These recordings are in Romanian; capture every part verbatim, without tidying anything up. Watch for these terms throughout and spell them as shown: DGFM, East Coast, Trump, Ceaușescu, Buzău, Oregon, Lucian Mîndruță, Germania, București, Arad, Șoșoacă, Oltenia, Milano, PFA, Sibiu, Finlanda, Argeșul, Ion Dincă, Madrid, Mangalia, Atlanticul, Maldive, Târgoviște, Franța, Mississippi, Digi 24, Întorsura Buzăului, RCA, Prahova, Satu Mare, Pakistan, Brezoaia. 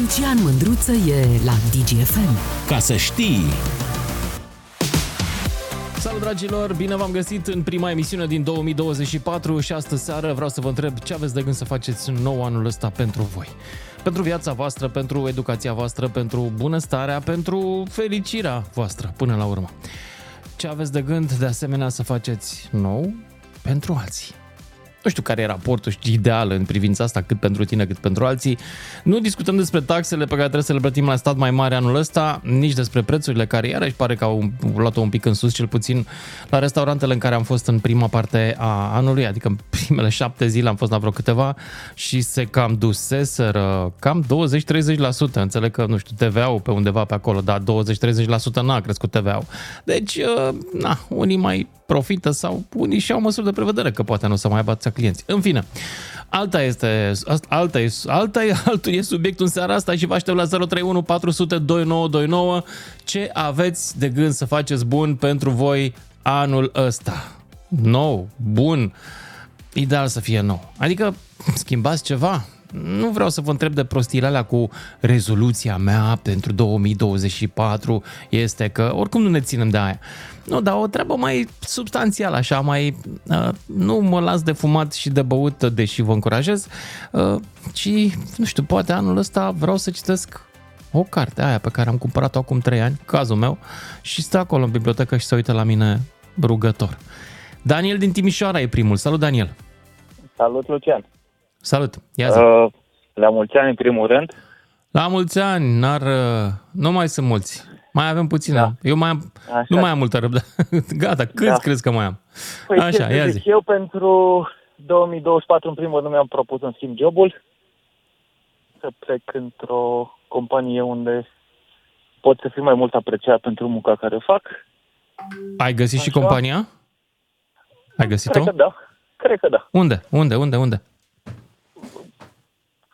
Lucian Mîndruță e la D G F M. Ca să știi! Salut, dragilor! Bine v-am găsit în prima emisiune din două mii douăzeci și patru și astăzi seară vreau să vă întreb ce aveți de gând să faceți în nou anul ăsta pentru voi. Pentru viața voastră, pentru educația voastră, pentru bunăstarea, pentru fericirea voastră, până la urmă. Ce aveți de gând, de asemenea, să faceți nou pentru alții? Nu știu care e raportul ideal în privința asta, cât pentru tine, cât pentru alții. Nu discutăm despre taxele pe care trebuie să le plătim la stat mai mari anul ăsta, nici despre prețurile care iarăși pare că au luat-o un pic în sus, cel puțin la restaurantele în care am fost în prima parte a anului, adică în primele șapte zile am fost la vreo câteva și se cam duseseră cam douăzeci-treizeci la sută. Înțeleg că, nu știu, T V A-ul pe undeva pe acolo, dar douăzeci-treizeci la sută n-a crescut T V A-ul. Deci, na, unii mai profită sau unii și-au măsuri de prevedere că poate nu o să mai abață clienți. În fine, alta este, alta e, alta e, altul e subiectul în seara asta și vă aștept la zero trei unu patru zero zero doi nouă doi nouă. Ce aveți de gând să faceți bun pentru voi anul ăsta? Nou, bun, ideal să fie nou. Adică schimbați ceva. Nu vreau să vă întreb de prostiile alea cu rezoluția mea pentru două mii douăzeci și patru este că oricum nu ne ținem de aia. Nu, dar o treabă mai substanțială, așa, mai uh, nu mă las de fumat și de băut, deși vă încurajez, uh, ci, nu știu, poate anul ăsta vreau să citesc o carte, aia pe care am cumpărat-o acum trei ani, cazul meu, și stă acolo în bibliotecă și se uită la mine rugător. Daniel din Timișoara e primul. Salut, Daniel! Salut, Lucian! Salut! Ia zi. Uh, la mulți ani, în primul rând. La mulți ani, n-ar, nu mai sunt mulți. Mai avem puțină. Da. Eu mai am, nu mai am multă răbdare. Gata, câți da. Crezi că mai am? Păi așa, ia zi. Eu pentru două mii douăzeci și patru, în primul rând, mi-am propus să-mi schimb job-ul. Să plec într-o companie unde pot să fiu mai mult apreciat pentru munca care fac. Ai găsit așa. Și compania? Ai găsit-o? Cred că da. Cred că da. Unde? Unde? Unde? Unde?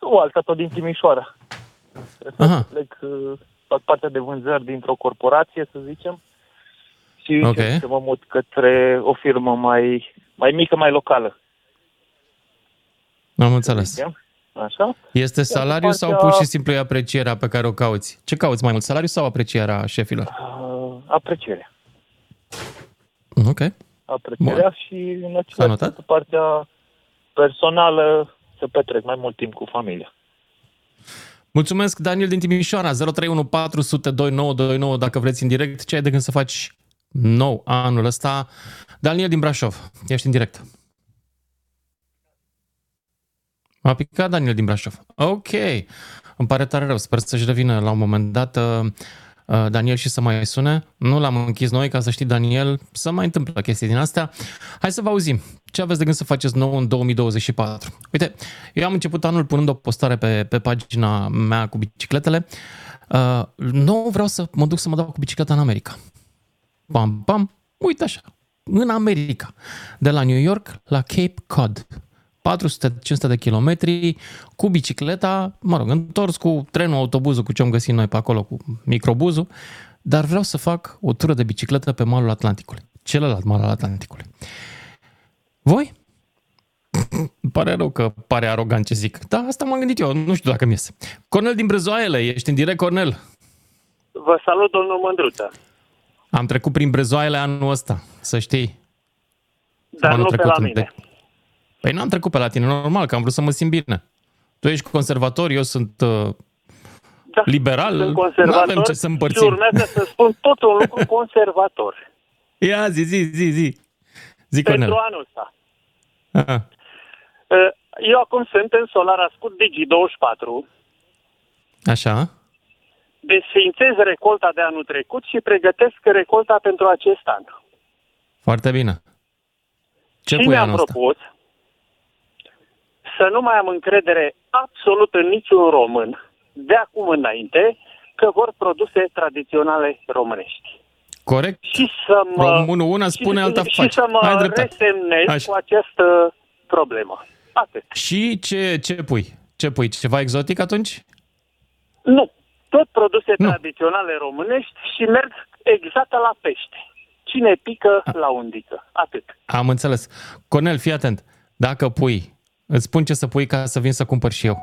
O altă, tot din Timișoara. Aha. Plec, fac partea de vânzări dintr-o corporație, să zicem, și okay. să mă mut către o firmă mai, mai mică, mai locală. Am înțeles. Așa. Este salariu sau pur și simplu e aprecierea pe care o cauți? Ce cauți mai mult, salariu sau aprecierea șefilor? Aprecierea. Ok. Aprecierea. Bun. Și în această partea personală, să petrec mai mult timp cu familia. Mulțumesc, Daniel din Timișoara. zero trei unu patru zero zero doi nouă doi nouă dacă vreți în direct. Ce ai de gând să faci nou anul ăsta? Daniel din Brașov, ești în direct. M-a picat Daniel din Brașov. Ok, îmi pare tare rău. Sper să-și revină la un moment dat Daniel și să mai sune. Nu l-am închis noi, ca să știi, Daniel, să mai întâmplă chestii din astea. Hai să vă auzim. Ce aveți de gând să faceți nou în două mii douăzeci și patru? Uite, eu am început anul punând o postare pe, pe pagina mea cu bicicletele. Uh, nou vreau să mă duc să mă dau cu bicicleta în America. Pam, pam, uite așa, în America. De la New York la Cape Cod. patru sute cinci sute de kilometri cu bicicleta, mă rog, întors cu trenul, autobuzul, cu ce am găsit noi pe acolo, cu microbuzul, dar vreau să fac o tură de bicicletă pe malul Atlanticului. Celălalt mal al Atlanticului. Voi? Îmi pare rău că pare arogant ce zic. Da, asta m-am gândit eu, nu știu dacă mi iese. Cornel din Brezoaiele, ești în direct, Cornel? Vă salut, domnul Mîndruță. Am trecut prin Brezoaiele anul ăsta, să știi. Dar anul nu pe la mine. Păi n-am trecut pe la tine, normal, că am vrut să mă simt bine. Tu ești conservator, eu sunt uh, da, liberal, nu avem ce să împărțim. Și urmează să spun tot un lucru conservator. Ia zi, zi, zi, zi. Zic pentru anul ăsta. Aha. Eu acum sunt în Solara Scut Digi douăzeci și patru. Așa. Desfințez recolta de anul trecut și pregătesc recolta pentru acest an. Foarte bine. Ce și pui anul ăsta? Propus să nu mai am încredere absolut în niciun român de acum înainte că vor produse tradiționale românești. Corect. Și să mă, Românul una spune și, alta și face. Și să mă resemnez Așa. Cu această problemă. Atât. Și ce, ce pui? Ce pui? Ceva exotic atunci? Nu. Tot produse nu. Tradiționale românești și merg exact la pește. Cine pică, A. la undică. Atât. Am înțeles. Cornel, fii atent. Dacă pui... Îți spun ce să pui ca să vin să cumpăr și eu.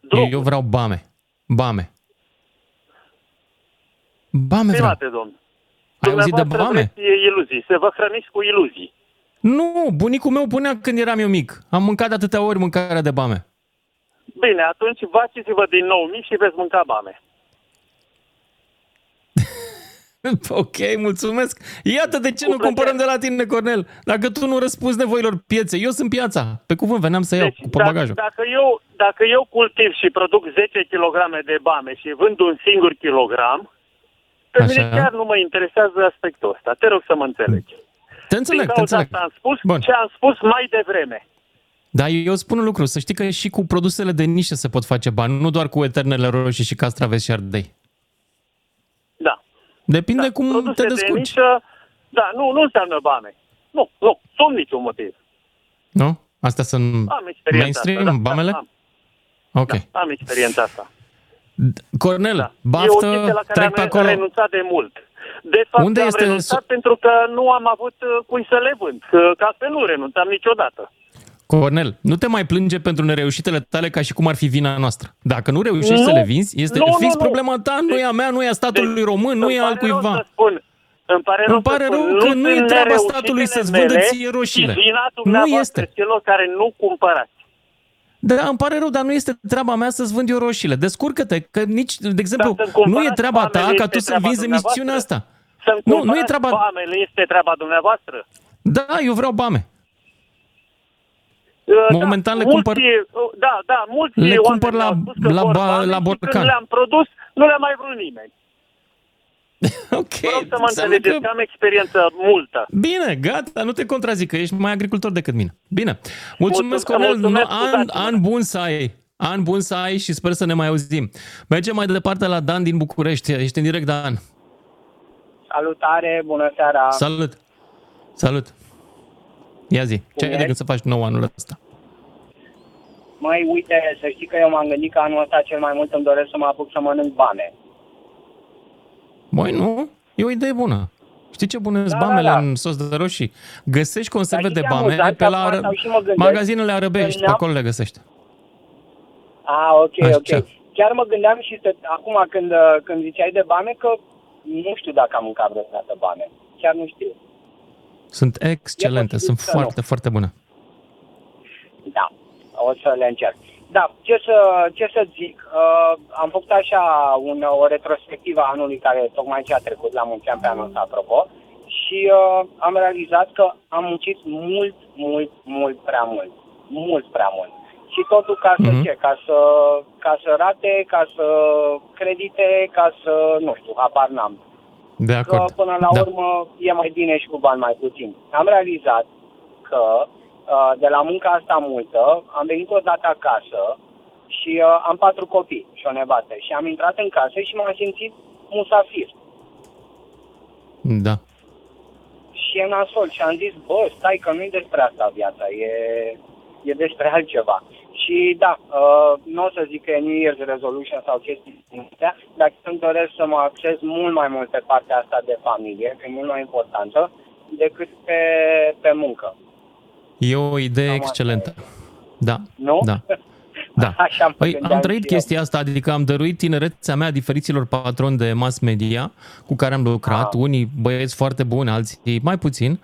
Droguri. Eu vreau bame. Bame. Bame, vreau. Ai auzit de bame? Iluzii. Se vă hrăniți cu iluzii. Nu, bunicul meu punea când eram eu mic. Am mâncat de atâtea ori mâncarea de bame. Bine, atunci faceți-vă din nou mic și veți mânca bame. Ok, mulțumesc. Iată de ce nu cumpărăm de la tine, Cornel. Dacă tu nu răspunzi nevoilor pieței, eu sunt piața. Pe cuvânt, veneam să iau deci, cu bagajul. Dacă, dacă, eu, dacă eu cultiv și produc zece kilograme de bame și vând un singur kilogram, pe așa. Mine chiar nu mă interesează aspectul ăsta. Te rog să mă înțelegi. Te înțeleg, te înțeleg. Asta am spus Bun. Ce am spus mai devreme. Dar eu spun un lucru. Să știi că și cu produsele de nișă se pot face bani, nu doar cu eternele roșii și castraveți și ardei. Depinde da, cum te descurci. De da, nu, nu înseamnă bame. Nu, nu, sunt niciun motiv. Nu? Astea sunt mainstream, asta, da, bamele? Da, am. Ok. Da, am experiența asta. Cornel, da. baftă, e o la care trec pe acolo. Am renunțat de mult. De fapt, unde am este renunțat su- pentru că nu am avut cui să le vând. Că, că astfel nu renunțam niciodată. Cornel, nu te mai plânge pentru nereușitele tale ca și cum ar fi vina noastră. Dacă nu reușești nu, să le vinzi, este nu, fix nu, problema ta, nu e a mea, nu e a statului deci, român, nu e altcuiva. Îmi, spun, îmi pare rău, îmi pare rău spun, că nu e treaba statului să-ți vândă ție roșile. Nu este. Celor care nu cumpărați. Da, îmi pare rău, dar nu este treaba mea să-ți vând eu roșile. Descurcă-te, că nici, de exemplu, nu e treaba ta ca tu să vinzi emisiunea asta. Să-mi nu, nu e treaba... Bamele este treaba dumneavoastră? Da, eu vreau bame. Momentan da, le cumpăr, mulți, da, da, mulți le cumpăr la, la, la, ba, la Borcan. Când le-am produs, nu le-a mai vrut nimeni. Ok. Vreau să mă înțelegeți că am experiență multă. Bine, gata, nu te contrazic, că ești mai agricultor decât mine. Bine. Mulțumesc, Cornel. An, an bun să ai. An bun să ai și sper să ne mai auzim. Mergem mai departe la Dan din București. Ești în direct, Dan. Salutare, bună seara. Salut. Salut. Ia zi, ce ai de gând să faci nou anul ăsta? Măi, uite, să știi că eu m-am gândit că anul ăsta cel mai mult îmi doresc să mă apuc să mănânc bame. Măi, nu? E o idee bună. Știi ce bune-s da, bamele da, da. în sos de roșii? Găsești conserve de bame pe la ară... magazinele arăbești, pe acolo le găsești. Ah, ok, Așa. ok. Chiar mă gândeam și tot, acum când, când ziceai de bame că nu știu dacă am mâncat vreodată bame. Chiar nu știu. Sunt excelente, sunt foarte, nu. foarte bune. Da, o să le încerc. Da, ce să, ce să zic, uh, am făcut așa un, o retrospectivă a anului care tocmai ce a trecut, la mulți ani pe anul ăsta, apropo, și uh, am realizat că am muncit mult, mult, mult prea mult. Mult prea mult. Și totul ca să mm-hmm. ce? Ca să, ca să rate, ca să credite, ca să, nu știu, habar n-am. De acord. Că până la urmă da. e mai bine și cu bani mai puțin. Am realizat că de la munca asta multă am venit odată acasă și am patru copii și o nevastă și am intrat în casă și m-am simțit musafir. Da. Și e nasol și am zis, bă, stai că nu-i despre asta viața, e, e despre altceva. Și da, uh, nu o să zic că e New Year's Resolution sau chestii din astea, dar îmi doresc să mă acces mult mai mult pe partea asta de familie, că e mult mai importantă, decât pe, pe muncă. E o idee Cam excelentă. Asta. Da. Nu? Da. da. Așa păi, am trăit chestia asta, adică am dăruit tinerețea mea diferiților patroni de mass media cu care am lucrat, ah. unii băieți foarte buni, alții mai puțin,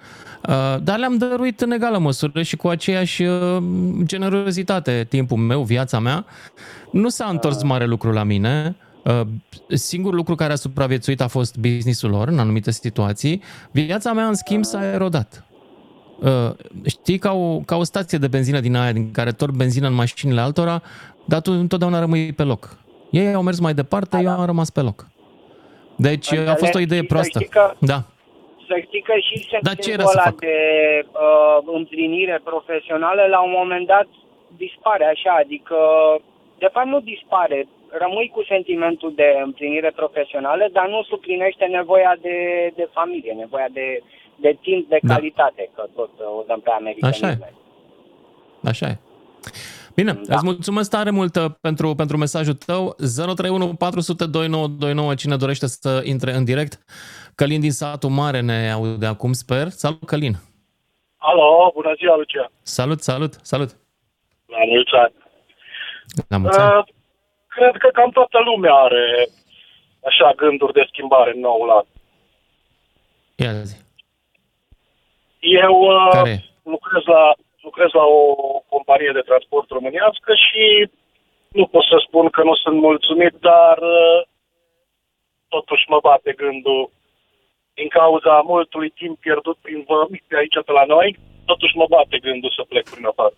dar le-am dăruit în egală măsură și cu aceeași generozitate timpul meu, viața mea. Nu s-a întors mare lucru la mine. Singurul lucru care a supraviețuit a fost business-ul lor în anumite situații. Viața mea, în schimb, s-a erodat. Uh, știi, ca o, ca o stație de benzină din aia din care torbi benzină în mașinile altora, dar tu întotdeauna rămâi pe loc. Ei au mers mai departe, da, eu am rămas pe loc. Deci Înțeleg. a fost o idee proastă. Să știi că, da. să știi că și sentințul ăla de uh, împlinire profesională la un moment dat dispare așa, adică de fapt nu dispare, rămâi cu sentimentul de împlinire profesională, dar nu suplinește nevoia de, de familie, nevoia de de timp de calitate, da. că tot o dăm pe America. Așa e. Așa e. Bine, da. îți mulțumesc tare mult pentru, pentru mesajul tău. zero trei unu patru zero zero doi nouă doi nouă, cine dorește să intre în direct. Călin din Satu Mare ne aude acum, sper. Salut, Călin! Alo, bună ziua, Lucian! Salut, salut, salut! La mulți ani! La mulți ani. Uh, cred că cam toată lumea are așa gânduri de schimbare în noul an. Ia zi. Eu uh, lucrez, la, lucrez la o companie de transport românească și nu pot să spun că nu sunt mulțumit, dar uh, totuși mă bate gândul din cauza multului timp pierdut prin vămi de aici pe la noi, totuși mă bate gândul să plec prin afară.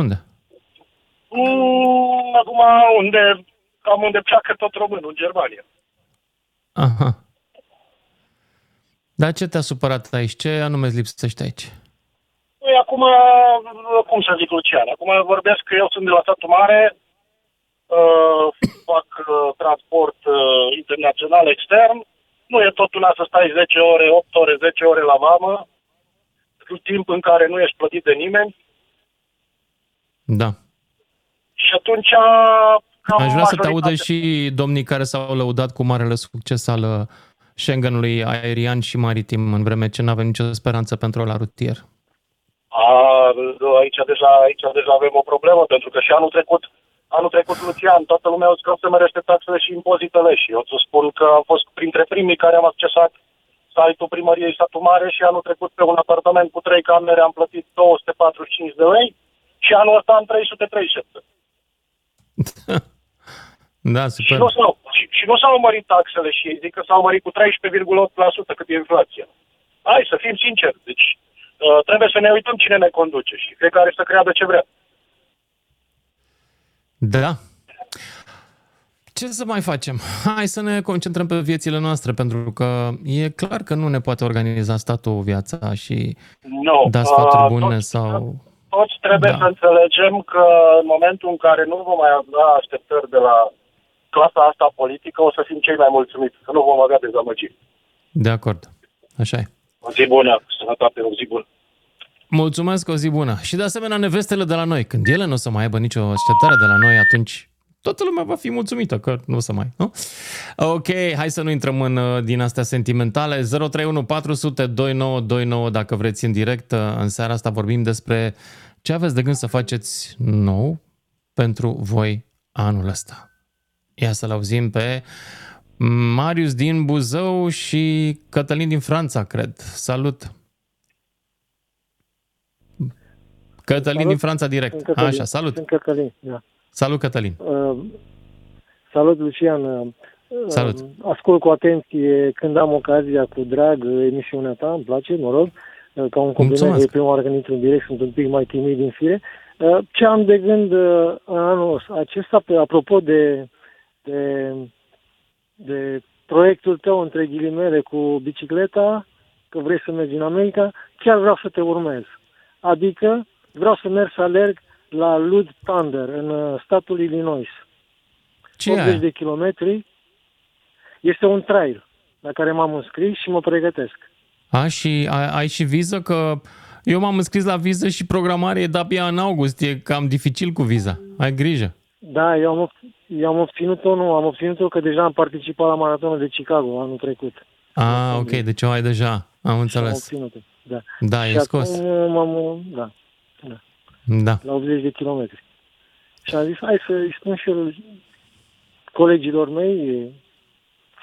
Unde? Mm, acum unde, cam unde pleacă tot românul, în Germania. Aha. Dar ce te-a supărat aici? Ce anume îți lipsește aici? Păi acum, cum să zic, Lucian, acum vorbesc că eu sunt de la Satu Mare, uh, fac uh, transport uh, internațional extern, nu e tot una să stai zece ore, opt ore, zece ore la vamă, timp în care nu ești plătit de nimeni. Da. Și atunci... Aș vrea să te audă și domnii care s-au lăudat cu marele succes al Schengenului aerian și maritim, în vreme ce n-avem nicio speranță pentru la rutier. A, aici, deja, aici deja avem o problemă, pentru că și anul trecut, anul trecut Lucian, toată lumea a zis că o să mărește taxele și impozitele și eu să spun că am fost printre primii care am accesat site-ul primăriei Satu Mare și anul trecut pe un apartament cu trei camere am plătit două sute patruzeci și cinci de lei și anul ăsta am trei sute treizeci și șapte. Da, super. Și nu s-au, și, și nu s-au mărit taxele și ei zic că s-au mărit cu treisprezece virgulă opt la sută cât e inflația. Hai să fim sinceri, deci uh, trebuie să ne uităm cine ne conduce și fiecare să creadă ce vrea. Da. Ce să mai facem? Hai să ne concentrăm pe viețile noastre, pentru că e clar că nu ne poate organiza statul viața și no, da sfaturi uh, bune toți, sau... Toți trebuie da. Să înțelegem că în momentul în care nu vom mai avea așteptări de la clasa asta politică, o să fim cei mai mulțumiți, că nu vom avea dezamăgiri. De acord. Așa e. O zi bună, sănătate, o zi bună. Mulțumesc, o zi bună. Și de asemenea nevestele de la noi. Când ele nu o să mai aibă nicio așteptare de la noi, atunci toată lumea va fi mulțumită că nu o să mai, nu? Ok, hai să nu intrăm în din astea sentimentale. zero trei unu patru sute douăzeci și nouă douăzeci și nouă dacă vreți în direct. În seara asta vorbim despre ce aveți de gând să faceți nou pentru voi anul ăsta. Ia să-l auzim pe Marius din Buzău și Cătălin din Franța, cred. Salut! Cătălin salut. Din Franța direct. Așa, salut! Sunt Cătălin, da. Salut, Cătălin! Uh, salut, Lucian! Uh, salut! Ascult cu atenție când am ocazia, cu drag, emisiunea ta, îmi place, mă rog, uh, ca un compliment, e prima oară când intru în direct, sunt un pic mai timid din fire. Uh, ce am de gând uh, anul acesta, pe, apropo de De, de proiectul tău, între ghilimele, cu bicicleta, că vrei să mergi în America, chiar vreau să te urmez. Adică vreau să merg să alerg la Lud Thunder, în statul Illinois. Ce optzeci de kilometri. Este un trail la care m-am înscris și mă pregătesc. A, și ai, ai și viză? Că eu m-am înscris la viză și programarea e de-abia în august. E cam dificil cu viza. Ai grijă. Da, eu am, eu am obținut-o, nu, am obținut-o că deja am participat la maratonul de Chicago anul trecut. Ah, ok, deci o ai deja, am înțeles. Am obținut-o, da. Da, și e scos. M-am, da, da, da, la optzeci de kilometri. Și am zis, hai să-i spun și eu colegilor mei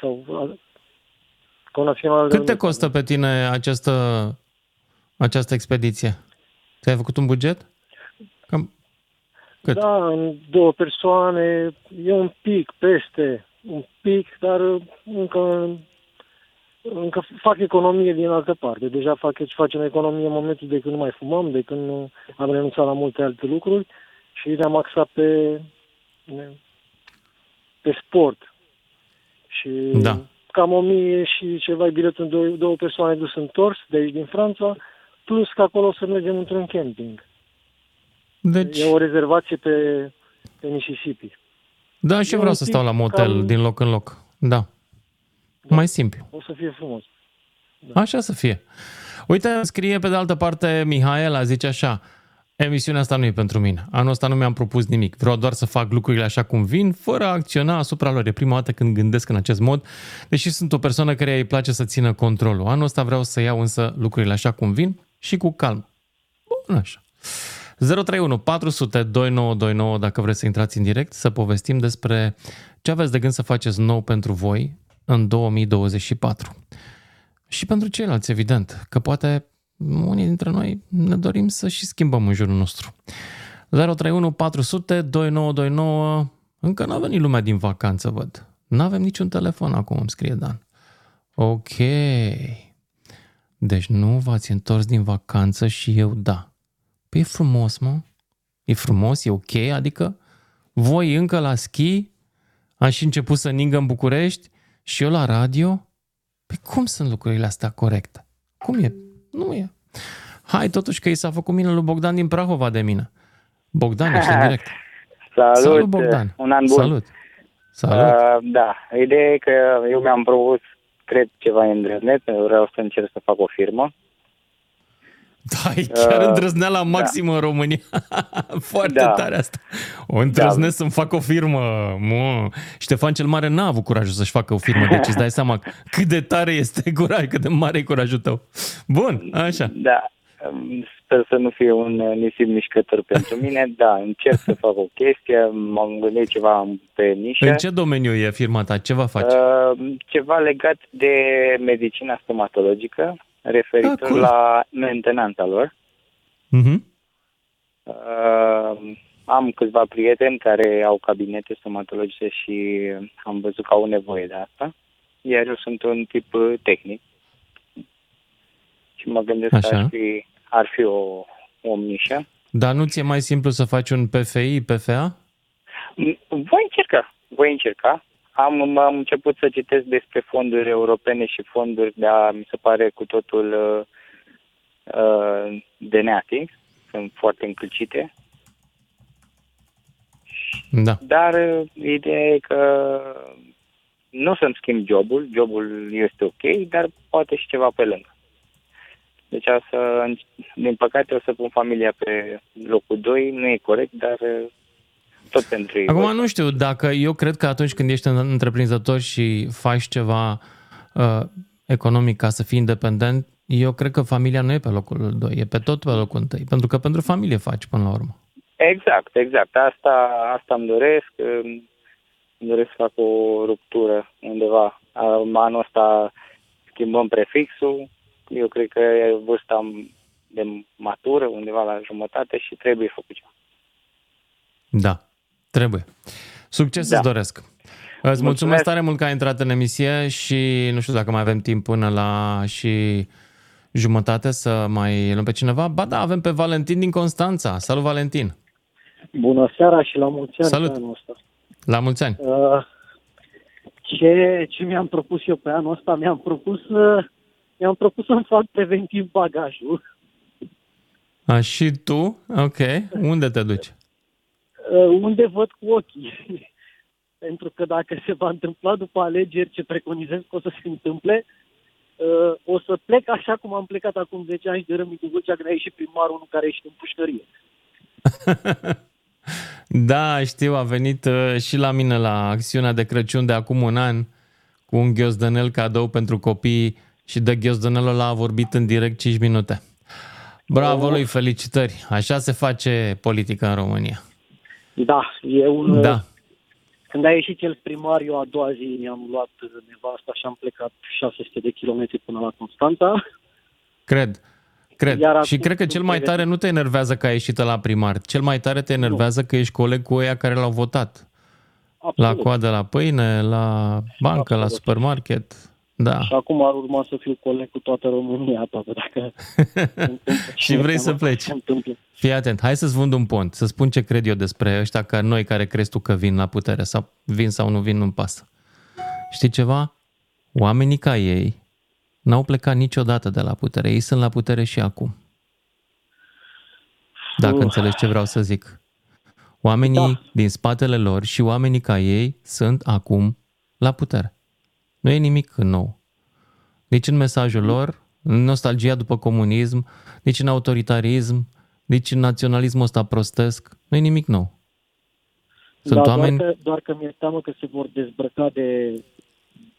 sau conaționalilor. Cât te costă pe tine această, această expediție? Ți-ai făcut un buget? Cam... Cât? Da, în două persoane, e un pic peste, un pic, dar încă, încă fac economie din altă parte. Deja fac, facem economie în momentul de când nu mai fumăm, de când am renunțat la multe alte lucruri și ne-am axat pe, pe sport. Și da. Cam o mie și ceva bilet în două, două persoane dus întors de aici din Franța, plus că acolo o să mergem într-un camping. Deci... E o rezervație pe, pe Mississippi. Da, și eu vreau să stau la motel cam... din loc în loc. Da. Da. Mai simplu. O să fie frumos. Da. Așa să fie. Uite, scrie pe de altă parte Mihaela, zice așa: emisiunea asta nu e pentru mine. Anul ăsta nu mi-am propus nimic. Vreau doar să fac lucrurile așa cum vin, fără a acționa asupra lor. E prima dată când gândesc în acest mod, deși sunt o persoană care îi place să țină controlul. Anul ăsta vreau să iau însă lucrurile așa cum vin și cu calm. Bun, așa. zero trei unu patru sute douăzeci și nouă douăzeci și nouă dacă vreți să intrați în direct, să povestim despre ce aveți de gând să faceți nou pentru voi în două mii douăzeci și patru. Și pentru ceilalți, evident, că poate unii dintre noi ne dorim să și schimbăm în jurul nostru. zero trei unu patru sute douăzeci și nouă douăzeci și nouă. Încă n-a venit lumea din vacanță, văd. N-avem niciun telefon acum, îmi scrie Dan. Ok. Deci nu v-ați întors din vacanță și eu da. Păi e frumos, mă. E frumos, e ok, adică voi încă la schi, am și început să ningă în București și eu la radio. Păi cum sunt lucrurile astea corecte? Cum e? Nu e. Hai totuși că i s-a făcut mine lui Bogdan din Prahova de mine. Bogdan, ești în direct. Salut, Salut Bogdan. Un an bun. Salut. Salut. Uh, da, ideea e că eu mi-am propus, cred, ceva îndrăzneț, vreau să încerc să fac o firmă. Da, e chiar uh, îndrăzneala maximă, da, în România. Foarte da. Tare asta. O îndrăznesc, da, să-mi fac o firmă. Mă. Ștefan cel Mare n-a avut curajul să-și facă o firmă, deci îți dai seama cât de tare este curaj, cât de mare e curajul tău. Bun, așa. Da. Sper să nu fie un nisip mișcător pentru mine. Da, încerc să fac o chestie, m-am gândit ceva pe nișă. În ce domeniu e firma ta? Ce va face? Ceva legat de medicina stomatologică, referitor da, cool. la mentenanța lor. Uh-huh. Am câțiva prieteni care au cabinete stomatologice și am văzut că au nevoie de asta. Iar eu sunt un tip tehnic. Și mă gândesc Așa. că ar fi, ar fi o, o nișă. Dar nu ți-e mai simplu să faci un P F I, P F A? Voi încerca, voi încerca. Am, am început să citesc despre fonduri europene și fonduri, dar mi se pare cu totul uh, de neating. Sunt foarte încălcite. Da. Dar uh, ideea e că nu o să-mi schimb jobul, jobul este ok, dar poate și ceva pe lângă. Deci, o să, din păcate, o să pun familia pe locul doi, nu e corect, dar tot pentru ei. Acum nu știu, dacă eu cred că atunci când ești întreprinzător și faci ceva uh, economic ca să fii independent, eu cred că familia nu e pe locul doi, e pe tot pe locul întâi, pentru că pentru familie faci până la urmă. Exact, exact. Asta, asta îmi doresc. Îmi doresc să fac o ruptură undeva. Anul ăsta schimbăm prefixul. Eu cred că e vârsta de matură, undeva la jumătate și trebuie făcut ceva. Da, trebuie. Succes da. Îți doresc. Îți mulțumesc tare mult că ai intrat în emisie și nu știu dacă mai avem timp până la și jumătate să mai luăm pe cineva. Ba da, avem pe Valentin din Constanța. Salut, Valentin! Bună seara și la mulți ani! Salut! La mulți ani! Uh, ce, ce mi-am propus eu pe anul ăsta? Mi-am propus... Uh... Mi-am propus să-mi fac preventiv bagajul. A, și tu? Ok. Unde te duci? Unde văd cu ochii. Pentru că dacă se va întâmpla după alegeri, ce preconizez că o să se întâmple, o să plec așa cum am plecat acum zece ani de rând cu Vâlcea, când a ieșit primarul, unul care a ieșit în pușcărie. Da, știu, a venit și la mine la acțiunea de Crăciun de acum un an, cu un ghiozdănel cadou pentru copii. Și de gheozdănelul ăla a vorbit în direct cinci minute. Bravo lui, felicitări! Așa se face politică în România. Da, eu da. Când a ieșit el primar, eu a doua zi mi-am luat nevasta și am plecat șase sute de kilometri până la Constanța. Cred, cred. Iar și cred că cel mai tare nu te enervează că ai ieșit la primar, cel mai tare te enervează nu. că ești coleg cu ăia care l-au votat. Absolut. La coadă la pâine, la bancă, Absolut. la supermarket... Da. Și acum ar urma să fiu coleg cu toată România, toată, dacă... Și vrei să pleci. Fii atent, hai să-ți vând un pont, să spun ce cred eu despre ăștia ca noi care crezi tu că vin la putere, sau vin sau nu vin, nu-mi pasă. Știi ceva? Oamenii ca ei n-au plecat niciodată de la putere, ei sunt la putere și acum. Dacă uh. înțelegi ce vreau să zic. Oamenii da. din spatele lor și oamenii ca ei sunt acum la putere. Nu e nimic nou. Nici în mesajul lor, în nostalgia după comunism, nici în autoritarism, nici în naționalismul ăsta prostesc, nu e nimic nou. Sunt da, oameni... doar, că, doar că mi-e teamă că se vor dezbrăca de,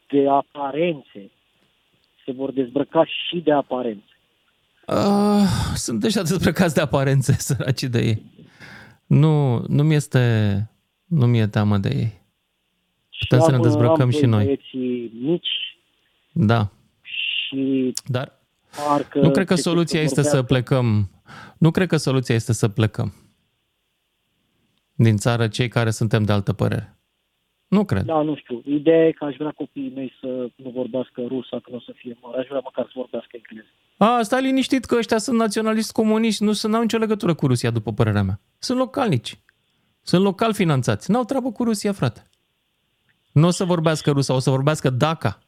de aparențe. Se vor dezbrăca și de aparențe. Uh, sunt deja dezbrăcați de aparențe, săraci de ei. Nu, nu mi este, nu mi-e teamă de ei. Putem să ne dezbrăcăm și noi. Mici. Da. Și dar nu cred că soluția este să plecăm. Nu cred că soluția este să plecăm din țară cei care suntem de altă părere. Nu cred. Da, nu știu. Ideea e că aș vrea copiii mei să nu vorbească rusă, că nu o să fie mare. Aș vrea măcar să vorbească engleză. A, stai liniștit că ăștia sunt naționaliști comuniști, nu sunt, n-au nicio legătură cu Rusia, după părerea mea. Sunt localnici. Sunt local finanțați. N-au treabă cu Rusia, frate. Nu o să vorbească rusă, o să vorbească daca.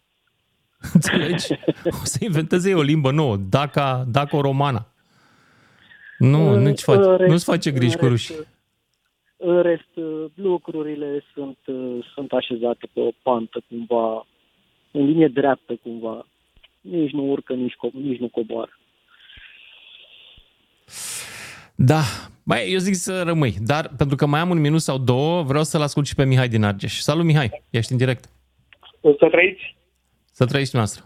Înțelegi? O să inventeze o limbă nouă. Daca, daco-romana. Nu, în nu-ți face, rest, nu-ți face griji rest, cu rușii. În rest, lucrurile sunt, sunt așezate pe o pantă, cumva, în linie dreaptă, cumva. Nici nu urcă, nici, co- nici nu coboară. Da. Băi, eu zic să rămâi, dar pentru că mai am un minut sau două, vreau să-l ascult și pe Mihai din Argeș. Salut, Mihai! Ești în direct. Să trăiți? Să trăiți noastră.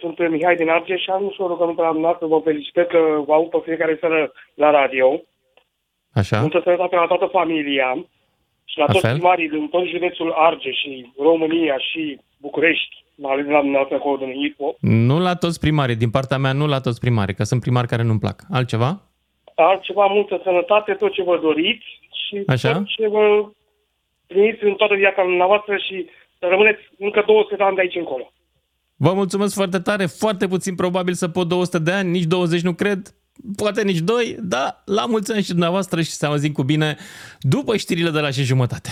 Sunt Mihai din Argeș și am și o rugăminte la dumneavoastră. Vă felicitări că vă aud pe fiecare seară la radio. Așa. Multă sănătate la toată familia și la toți primarii din tot județul Argeș și România și București. La dumneavoastră cu o Nu la toți primarii, din partea mea nu la toți primarii, că sunt primari care nu-mi plac. Altceva? Altceva, multă sănătate, tot ce vă doriți și așa? Tot ce vă primiți în toată viața dumneavoastră și să rămâneți încă două sute de ani de aici încolo. Vă mulțumesc foarte tare, foarte puțin probabil să pot două sute de ani, nici douăzeci nu cred, poate nici doi, dar la mulți ani și dumneavoastră și să auzim cu bine după știrile de la și jumătate.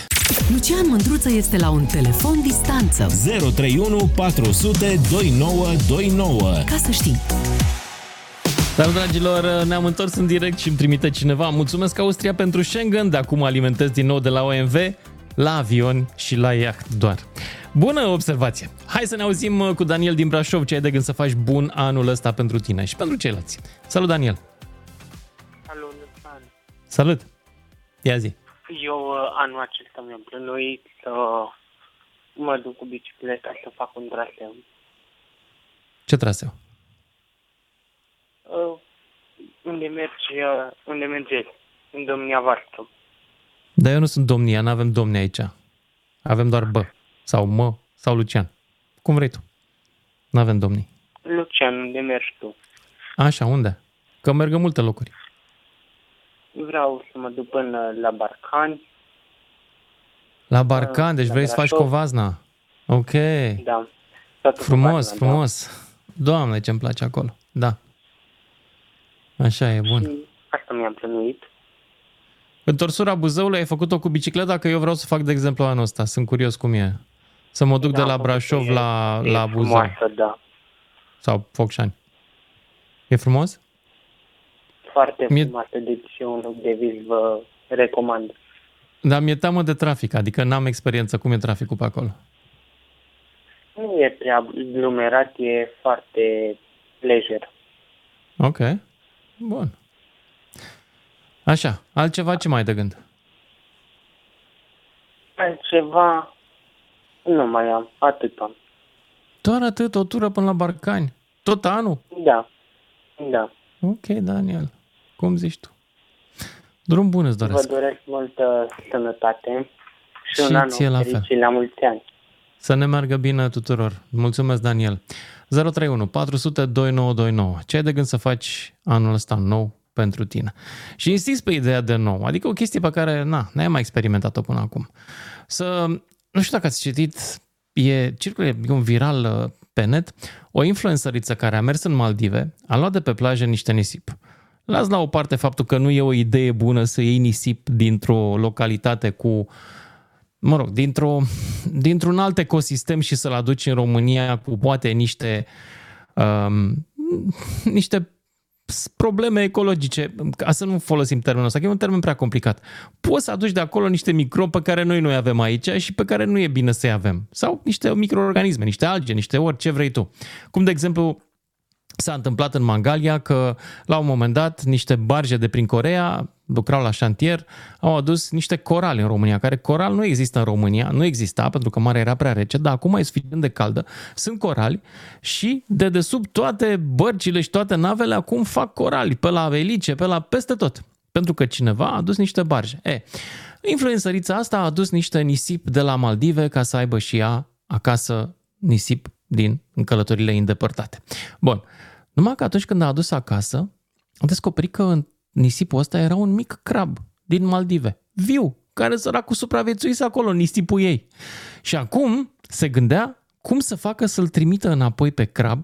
Lucian Mîndruță este la un telefon distanță. zero trei unu patru zero zero doi nouă doi nouă. Ca să știi. Dar, dragilor, ne-am întors în direct și îmi trimite cineva. Mulțumesc, Austria, pentru Schengen, de acum alimentez din nou de la O M V, la avion și la iaht doar. Bună observație! Hai să ne auzim cu Daniel din Brașov, ce ai de gând să faci bun anul ăsta pentru tine și pentru ceilalți. Salut, Daniel! Salut, Lucian! Salut! Ia zi! Eu anul acesta mi-am plănuit să mă duc cu bicicleta și să fac un traseu. Ce traseu? Uh, unde merge, uh, unde mergeți? În domnia voastră. Dar eu nu sunt domnia, n-avem domni aici. Avem doar B, sau M, sau Lucian. Cum vrei tu. N-avem domni. Lucian, unde mergi tu? Așa, unde? Că merg în multe locuri. Vreau să mă duc până la Barcani. La Barcani, deci la vrei Brașov. Să faci covazna. Ok. Da. Toată frumos, covazna, frumos. Da. Doamne, ce-mi place acolo. Da. Așa e, bun. Asta mi-am plănuit. Întorsura Buzăului ai făcut-o cu bicicleta, că eu vreau să fac, de exemplu, anul ăsta. Sunt curios cum e. Să mă duc da, de la Brașov e, la, e la Buzău. Frumoasă, da. Sau Focșani. E frumos? Foarte mi-e... frumoasă, deci eu un loc de vis vă recomand. Dar mi-e teamă de trafic, adică n-am experiență. Cum e traficul pe acolo? Nu e prea aglomerat, e foarte lejer. Ok. Bun. Așa, altceva ce mai ai de gând? Altceva nu mai am, atât am. Doar atât, o tură până la Barcani? Tot anul? Da, da. Ok, Daniel, cum zici tu? Drum bun îți doresc. Vă doresc multă sănătate și, și un an oferit și la mulți ani. Să ne meargă bine tuturor. Mulțumesc, Daniel. zero trei unu patru zero zero doi nouă doi nouă. Ce ai de gând să faci anul ăsta nou pentru tine? Și insist pe ideea de nou. Adică o chestie pe care, na, n-ai mai experimentat-o până acum. Să, nu știu dacă ați citit, e, circulă, e un viral pe net, o influenceriță care a mers în Maldive, a luat de pe plajă niște nisip. Las la o parte faptul că nu e o idee bună să iei nisip dintr-o localitate cu mă rog, dintr-o, dintr-un alt ecosistem și să-l aduci în România cu poate niște, um, niște probleme ecologice. Ca să nu folosim termenul ăsta, că e un termen prea complicat. Poți să aduci de acolo niște microbi pe care noi nu avem aici și pe care nu e bine să-i avem. Sau niște microorganisme, niște alge, niște orice vrei tu. Cum de exemplu S-a întâmplat în Mangalia că, la un moment dat, niște barge de prin Coreea, lucrau la șantier, au adus niște corale în România, care coral nu există în România, nu exista, pentru că marea era prea rece, dar acum e suficient de caldă, sunt corali și de desubt toate bărcile și toate navele acum fac corali, pe la Velice, pe la peste tot, pentru că cineva a adus niște barje. E, influențărița asta a adus niște nisip de la Maldive ca să aibă și ea acasă nisip din călătorile îndepărtate. Bun, numai că atunci când a adus acasă, a descoperit că în nisipul ăsta era un mic crab din Maldive, viu, care săracul supraviețuise acolo în nisipul ei. Și acum se gândea cum să facă să-l trimită înapoi pe crab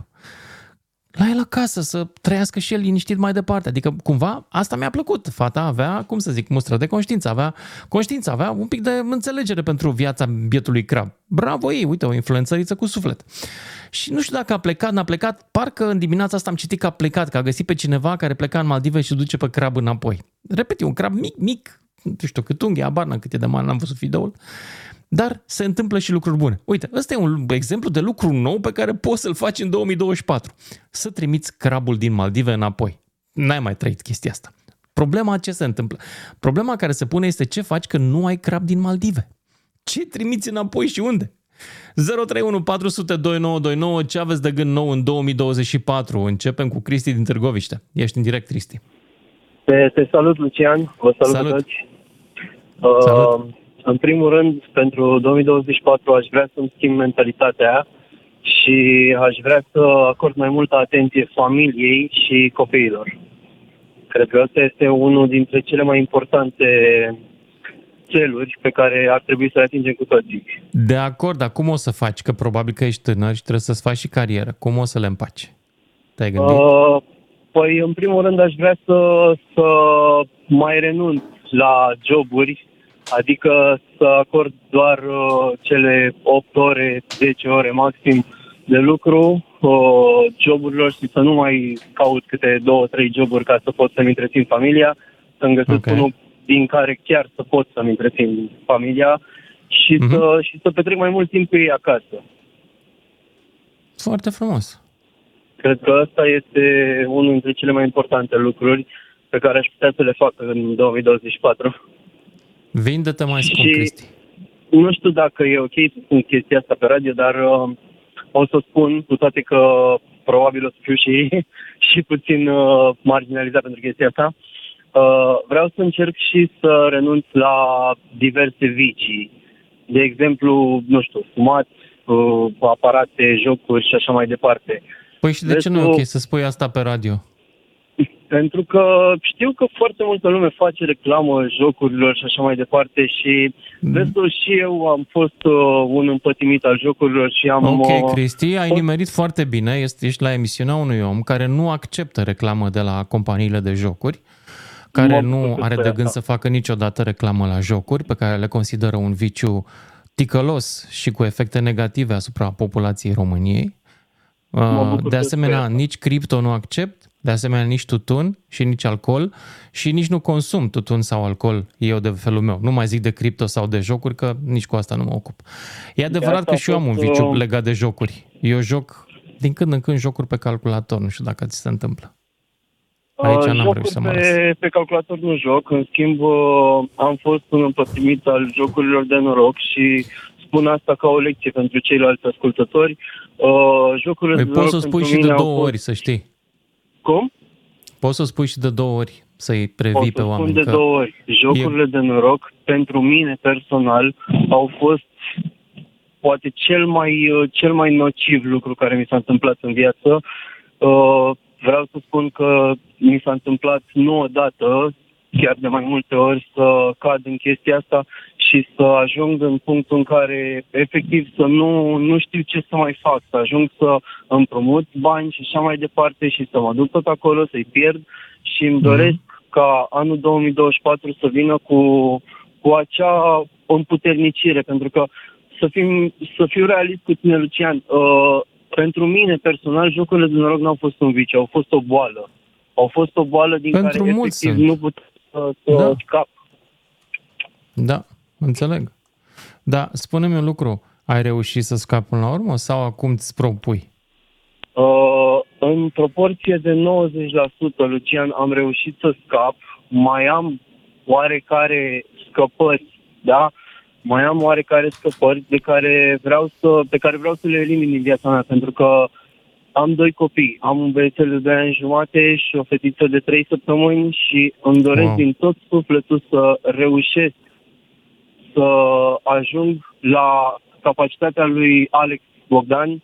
la el acasă, să trăiască și el liniștit mai departe. Adică, cumva, asta mi-a plăcut. Fata avea, cum să zic, mustră de conștiință, avea conștiință, avea un pic de înțelegere pentru viața bietului crab. Bravo ei, uite, o influențăriță cu suflet. Și nu știu dacă a plecat, n-a plecat, parcă în dimineața asta am citit că a plecat, că a găsit pe cineva care pleca în Maldive și duce pe crab înapoi. Repet, un crab mic, mic, nu știu cât unghie, abar n-am cât e de mare, n-am văzut fideul. Dar se întâmplă și lucruri bune. Uite, ăsta e un exemplu de lucru nou pe care poți să-l faci în două mii douăzeci și patru. Să trimiți crabul din Maldive înapoi. N-ai mai trăit chestia asta. Problema ce se întâmplă? Problema care se pune este ce faci când nu ai crab din Maldive. Ce trimiți înapoi și unde? zero trei unu patru zero zero doi nouă doi nouă. Ce aveți de gând nou în două mii douăzeci și patru? Începem cu Cristi din Târgoviște. Ești în direct, Cristi. Te, te salut, Lucian. Vă salut. Salut. Salut. Uh... În primul rând, pentru două mii douăzeci și patru aș vrea să-mi schimb mentalitatea și aș vrea să acord mai multă atenție familiei și copiilor. Cred că asta este unul dintre cele mai importante țeluri pe care ar trebui să le atingem cu toții. De acord, dar cum o să faci? Că probabil că ești tânăr și trebuie să-ți faci și carieră. Cum o să le împaci? Te-ai gândit? Uh, păi, în primul rând, aș vrea să, să mai renunț la joburi. Adică să acord doar uh, cele opt ore, zece ore maxim de lucru uh, joburilor și să nu mai caut câte două trei joburi ca să pot să-mi întrețin familia, să-mi găsesc okay. unul din care chiar să pot să-mi întrețin familia și, mm-hmm. să, și să petrec mai mult timp cu ei acasă. Foarte frumos. Cred că asta este unul dintre cele mai importante lucruri pe care aș putea să le fac în două mii douăzeci și patru. Vinde-te mai scump, Cristi. Nu știu dacă e ok să spun chestia asta pe radio, dar uh, o să spun, cu toate că probabil o să fiu și, și puțin uh, marginalizat pentru chestia asta. Uh, vreau să încerc și să renunț la diverse vicii. De exemplu, nu știu, fumat, uh, aparate, jocuri și așa mai departe. Păi și de Restul... ce nu e ok să spui asta pe radio? Pentru că știu că foarte multă lume face reclamă jocurilor și așa mai departe și destul și eu am fost uh, un împătimit al jocurilor și am... Ok, Cristi, ai nimerit foarte bine, ești, ești la emisiunea unui om care nu acceptă reclamă de la companiile de jocuri, care nu are de gând să facă niciodată reclamă la jocuri, pe care le consideră un viciu ticălos și cu efecte negative asupra populației României. Uh, de asemenea, nici cripto nu accept. De asemenea, nici tutun și nici alcool și nici nu consum tutun sau alcool eu de felul meu. Nu mai zic de cripto sau de jocuri, că nici cu asta nu mă ocup. E adevărat că și eu am un viciu legat de jocuri. Eu joc din când în când jocuri pe calculator, nu știu dacă ți se întâmplă. Aici n-am reușit să mă las. Pe, pe calculator nu joc, în schimb am fost un împătimit al jocurilor de noroc și... Spun asta ca o lecție pentru ceilalți ascultători. Uh, jocurile păi de poți să spui și de două fost... ori, să știi. Cum? Poți să spui și de două ori, să-i previi pe oameni. Spun că... de două ori. Jocurile Eu... de noroc, pentru mine personal, au fost poate cel mai, cel mai nociv lucru care mi s-a întâmplat în viață. Uh, vreau să spun că mi s-a întâmplat nu odată, chiar de mai multe ori, să cad în chestia asta și să ajung în punctul în care, efectiv, să nu, nu știu ce să mai fac, să ajung să împrumut bani și așa mai departe și să mă duc tot acolo, să-i pierd și îmi doresc ca anul două mii douăzeci și patru să vină cu, cu acea împuternicire, pentru că, să, fim, să fiu realist cu tine, Lucian, uh, pentru mine, personal, jocurile de noroc n-au fost un viciu, au fost o boală. Au fost o boală din pentru care, efectiv, sunt. Nu puteam să scap. Da. Înțeleg. Dar spune-mi un lucru, ai reușit să scapi până la urmă sau acum îți propui? Uh, În proporție de nouăzeci la sută, Lucian, am reușit să scap. Mai am oarecare scăpări, da? Mai am oarecare scăpări de care vreau să, pe care vreau să le elimin din viața mea, pentru că am doi copii. Am un băiețel de doi ani jumate și o fetiță de trei săptămâni și îmi doresc wow. din tot sufletul să reușesc să ajung la capacitatea lui Alex Bogdan,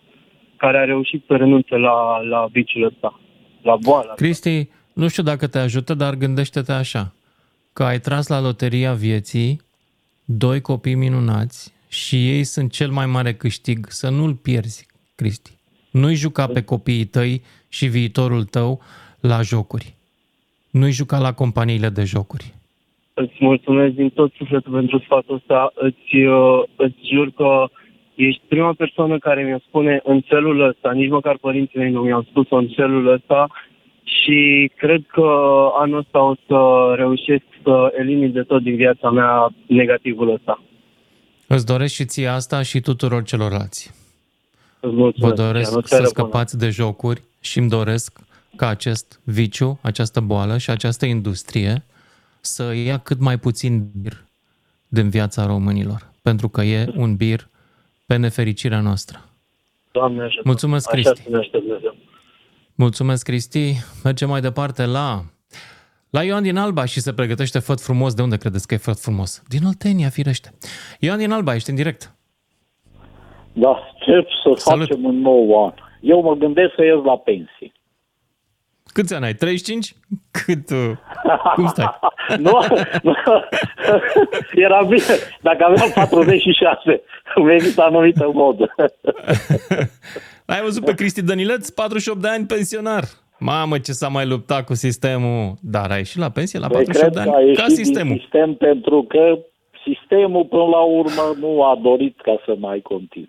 care a reușit să renunțe la, la biciul ăsta, la boala. Cristi, nu știu dacă te ajută, dar gândește-te așa, că ai tras la loteria vieții doi copii minunați și ei sunt cel mai mare câștig, să nu-l pierzi, Cristi. Nu-i juca pe copiii tăi și viitorul tău la jocuri. Nu-i juca la companiile de jocuri. Îți mulțumesc din tot sufletul pentru sfatul ăsta. Îți, îți jur că ești prima persoană care mi-o spune în felul ăsta. Nici măcar părinții mei nu mi-au spus-o în felul ăsta. Și cred că anul ăsta o să reușesc să elimin de tot din viața mea negativul ăsta. Îți doresc și ție asta și tuturor celorlalți. Vă doresc Ia, să scăpați bună. de jocuri și îmi doresc ca acest viciu, această boală și această industrie să ia cât mai puțin bir din viața românilor, pentru că e un bir pe nefericirea noastră. Doamne ajută. Mulțumesc, Cristi. Mulțumesc, Cristi. Mergem mai departe la la Ioan din Alba și se pregătește Făt Frumos. De unde credeți că e Făt Frumos? Din Oltenia, firește. Ioan din Alba, ești în direct. Da, încep să Salut. facem un nou an. Eu mă gândesc să ies la pensie. Câți ani ai? treizeci și cinci? Cât? Uh, cum stai? nu, nu, era bine. Dacă aveam patruzeci și șase, venit anumită modă. Ai văzut pe Cristi Dănileț? patruzeci și opt de ani, pensionar. Mamă, ce s-a mai luptat cu sistemul. Dar a ieșit la pensie la patruzeci și opt de ani ca sistemul. Sistem, pentru că sistemul, până la urmă, nu a dorit ca să mai continue.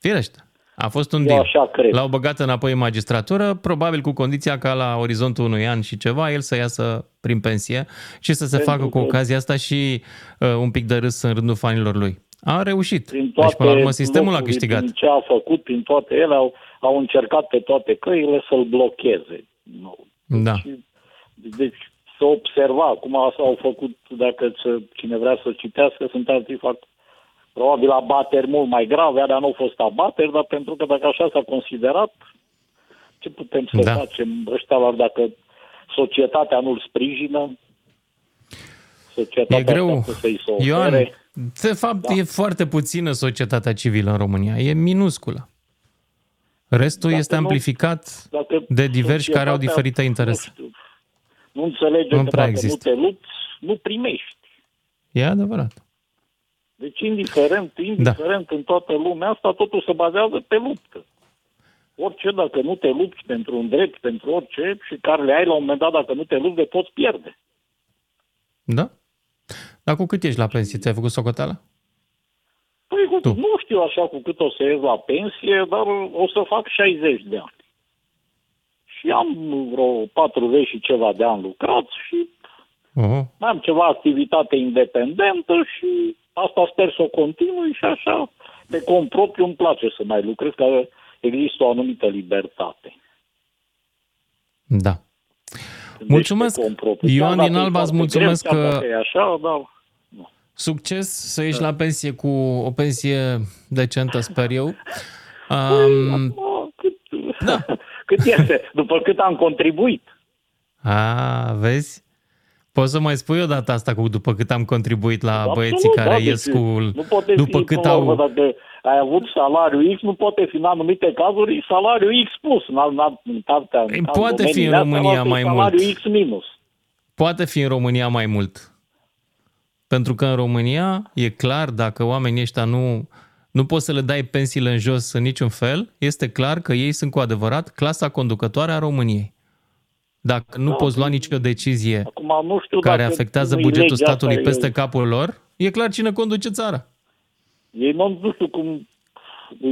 Firește. A fost un deal. L-au băgat înapoi în magistratură, probabil cu condiția ca la orizontul unui an și ceva, el să iasă prin pensie și să se Pentru facă cu ocazia asta și uh, un pic de râs în rândul fanilor lui. A reușit. Deci, până la urmă, sistemul a câștigat. Prin ce a făcut, prin toate ele, au, au încercat pe toate căile să-l blocheze. Deci, da. Deci să observa cum asta au făcut, dacă cine vrea să citească, sunt artifact. Probabil abateri mult mai grave, alea nu au fost abateri, dar pentru că dacă așa s-a considerat, ce putem să da. facem ăștia, dacă societatea nu-l sprijină? Societatea e greu, s-o Ioan, de fapt da. e foarte puțină societatea civilă în România, e minusculă. Restul dacă este nu, amplificat de diversi care au diferite interese. Nu, nu înțelege nu că dacă există. nu te lupți, nu primești. E adevărat. Deci, indiferent, indiferent da. în toată lumea asta, totul se bazează pe luptă. Orice, dacă nu te lupți pentru un drept, pentru orice, și care le ai la un moment dat, dacă nu te lupți, le poți pierde. Da? Dar cu cât ești la pensie? Ți-ai făcut socoteala? Păi, cu, tu. nu știu așa cu cât o să ies la pensie, dar o să fac șaizeci de ani. Și am vreo patruzeci și ceva de ani lucrat și uh-huh. mai am ceva activitate independentă și asta sper să o continui și așa, pe cont propriu îmi place să mai lucrez, că există o anumită libertate. Da. Deci mulțumesc, Ioan din Alba, îți mulțumesc că... Așa, dar... nu. Succes să ieși da. la pensie cu o pensie decentă, sper eu. Um... Cât... Da. Cât este? După cât am contribuit. A, vezi? Poți să mai spui o dată asta cu după cât am contribuit la Absolut, băieții care da, ies cu... Nu poate după fi, cât au... Urmă, dacă ai avut salariu X, nu poate fi în anumite cazuri salariu X plus. În, în, tartea, în poate fi în România mai mult. X minus. Poate fi în România mai mult. Pentru că în România e clar, dacă oamenii ăștia nu, nu poți să le dai pensiile în jos în niciun fel, este clar că ei sunt cu adevărat clasa conducătoare a României. Dacă nu da, poți lua nicio decizie acum, nu știu care afectează bugetul statului peste e... capul lor, e clar cine conduce țara. Ei nu, nu știu cum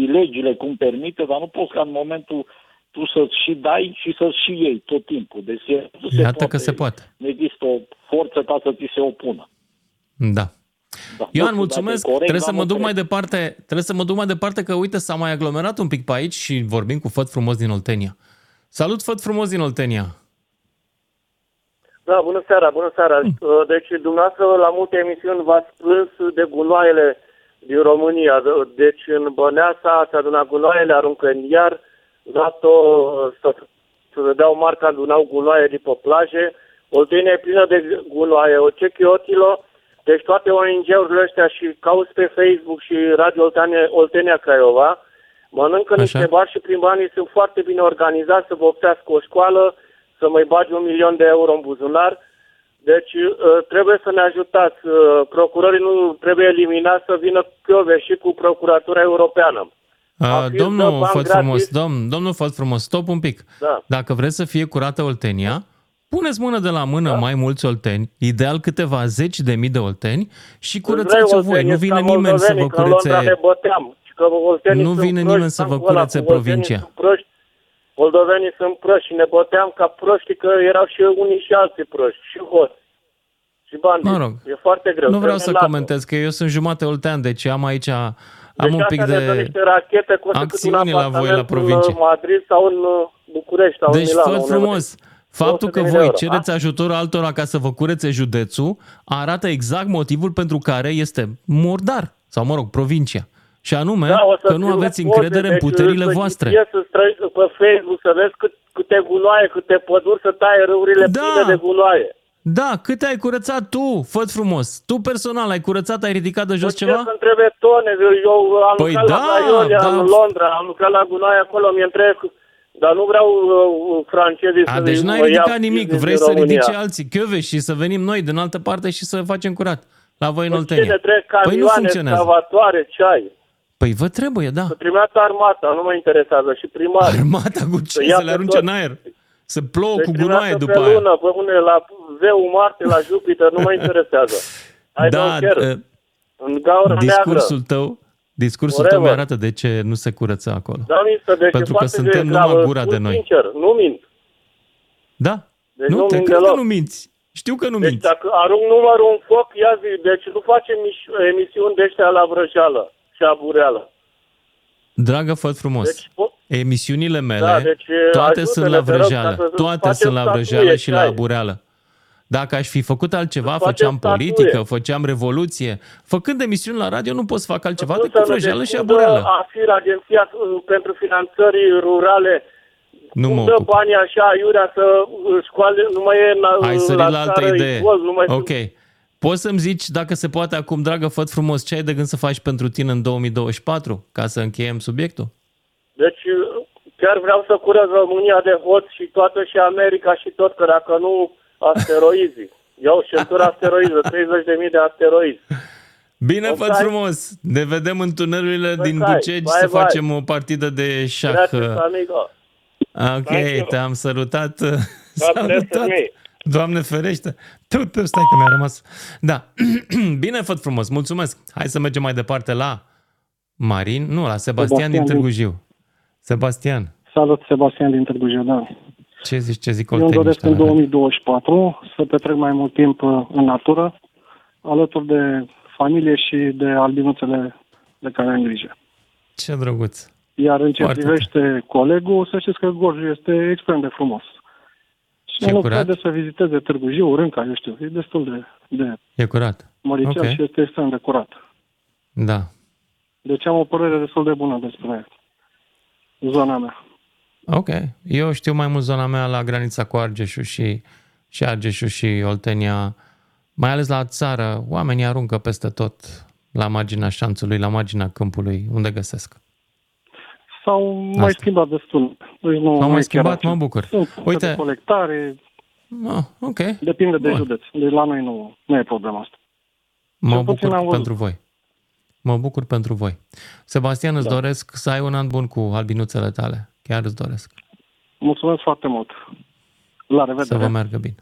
legile, cum permite, dar nu poți ca în momentul tu să-ți și dai și să-ți și iei tot timpul. Deci nu se poate. Că se poate. Nu există o forță ca să ți se opună. Da. Da, Ioan, mulțumesc. Corect, trebuie să mă duc mai departe, trebuie să mă duc mai departe că uite s-a mai aglomerat un pic pe aici și vorbim cu Făt Frumos din Oltenia. Salut, făt frumos din Oltenia! Da, bună seara, bună seara! Deci, dumneavoastră, la multe emisiuni v-ați plâns de gunoaiele din România. Deci, în Băneasa se adună gunoaiele, aruncă în iar, dat-o să dau marca, adunau gunoaie de pe plaje. Oltenia e plină de gunoaie, o cechiotilor. Deci toate O N G-urile ăștia și cauți pe Facebook și Radio Oltenia, Oltenia Craiova, mănâncă Așa. niște bani și prin banii sunt foarte bine organizați să voptească o școală, să mai bagi un milion de euro în buzunar. Deci trebuie să ne ajutați. Procurorii nu trebuie eliminați, să vină Chiove și cu Procuratura Europeană. A, domnul, fă-ți frumos, domn, domnul, fă-ți frumos, stop un pic. Da. Dacă vreți să fie curată Oltenia, puneți mână de la mână da. mai mulți olteni, ideal câteva zeci de mii de olteni și curățați-o voi. Nu vine nimeni să vă curețe. Nu vine nimeni să vă curețe provincia. Moldovenii sunt proști și ne băteam ca proști, că erau și unii și alții proști, și hoți, și bandiți. Mă rog, e foarte greu. Nu vreau să comentez, că eu sunt jumate oltean, deci am aici, am deci un pic de acțiuni la voi, la provincie. În Madrid sau în București sau deci, în Milano. Deci, fă frumos! Faptul că voi cereți ajutor altora ca să vă curețe județul arată exact motivul pentru care este murdar, sau mă rog, provincia. Și anume da, că nu aveți încredere în puterile voastre. Să străi pe Facebook, să vezi cât, câte gunoaie, câte păduri, să taie râurile da. pline de gunoaie. Da, câte ai curățat tu, fă-ți frumos. Tu personal ai curățat, ai ridicat de jos păi ceva? Îmi trebuie tone, eu am păi lucrat da, la Ionia, da. în Londra, am lucrat la gunoaie acolo, mi-e întreb... Dar nu vreau uh, francezii să... Deci n-ai ridicat nimic, vrei să ridice alții chiove și să venim noi din altă parte și să facem curat la voi în Oltenia. Păi nu funcționează. Scavatoare, ce ai? Păi vă trebuie, da. Să primească armata, nu mă interesează, și primarul. Armata cu ce? Să, să le arunce tot în aer? Să plouă cu gunoaie după aia? Să lună, pe mâine, la Zeu, Marte, la Jupiter, nu mă interesează. I da, d- în gaură discursul neagră. tău... Discursul Oreva. tău arată de ce nu se curăță acolo. Da, mister, deci pentru că suntem numai gura de noi. Sincer, nu mint. Da? Deci nu, nu te cred că nu minți. Știu că nu deci minți. Deci dacă arunc numărul în foc, ia zi, deci nu facem emisiuni de ăștia la vrăjeală și a bureală. Dragă, fă-ți frumos. Deci, emisiunile mele, da, deci, toate sunt la vrăjeală. Toate sunt la vrăjeală și la bureală. Dacă aș fi făcut altceva, făceam politică, făceam revoluție. Făcând emisiuni la radio, nu pot să fac altceva decât vrăjeală și abureală. A fi agenția pentru finanțări rurale, nu mă dă banii așa, iurea să scoale, nu mai e la, Hai să la, la altă idee. Gol, nu mai ok. Sunt... Poți să-mi zici, dacă se poate acum, dragă, fă-ți frumos, ce ai de gând să faci pentru tine în două mii douăzeci și patru, ca să încheiem subiectul? Deci... Chiar vreau să curăț România de hoți și toată și America și tot, că dacă nu... Asteroizii. Iau șentura asteroiză, treizeci de mii de asteroizi. Bine, fă-ți frumos! Ne vedem în tunelurile bă, din Ducegi bye, să bye. facem o partidă de șah. Grazie, amigo. Ok, Thank te-am salutat. salutat. Doamne ferește! Tu, tu, stai că mi-a rămas. Da. Bine, fă-ți frumos! Mulțumesc! Hai să mergem mai departe la Marin, nu, la Sebastian, Sebastian din Târgu Jiu. Sebastian. Salut, Sebastian din Târgu Jiu, da. Ce zici, ce zic Oltenia? Eu doresc în două mii douăzeci și patru să petrec mai mult timp în natură, alături de familie și de albinuțele de care am grijă. Ce drăguț! Iar în ce Foarte privește tăi. colegul, să știți că Gorjul este extrem de frumos. Și e nu trebuie să viziteze Târgu Jiu, Rânca, eu știu, e destul de, de e curat. măricial okay. și este extrem de curat. Da. Deci am o părere destul de bună despre zona mea. Ok. Eu știu mai mult zona mea la granița cu Argeșul și, și Argeșul și Oltenia, mai ales la țară, oamenii aruncă peste tot la marginea șanțului, la marginea câmpului, unde găsesc. S-au mai Asta. schimbat destul. Deci nu S-au mai schimbat, mă bucur. Sunt Uite. de colectare, ah, okay. depinde de Bun. județ. Deci la noi nu, nu e problema asta. Mă bucur pentru voi. Mă bucur pentru voi. Sebastian, îți da. doresc să ai un an bun cu albinuțele tale. Chiar îți doresc. Mulțumesc foarte mult. La revedere. Să vă meargă bine.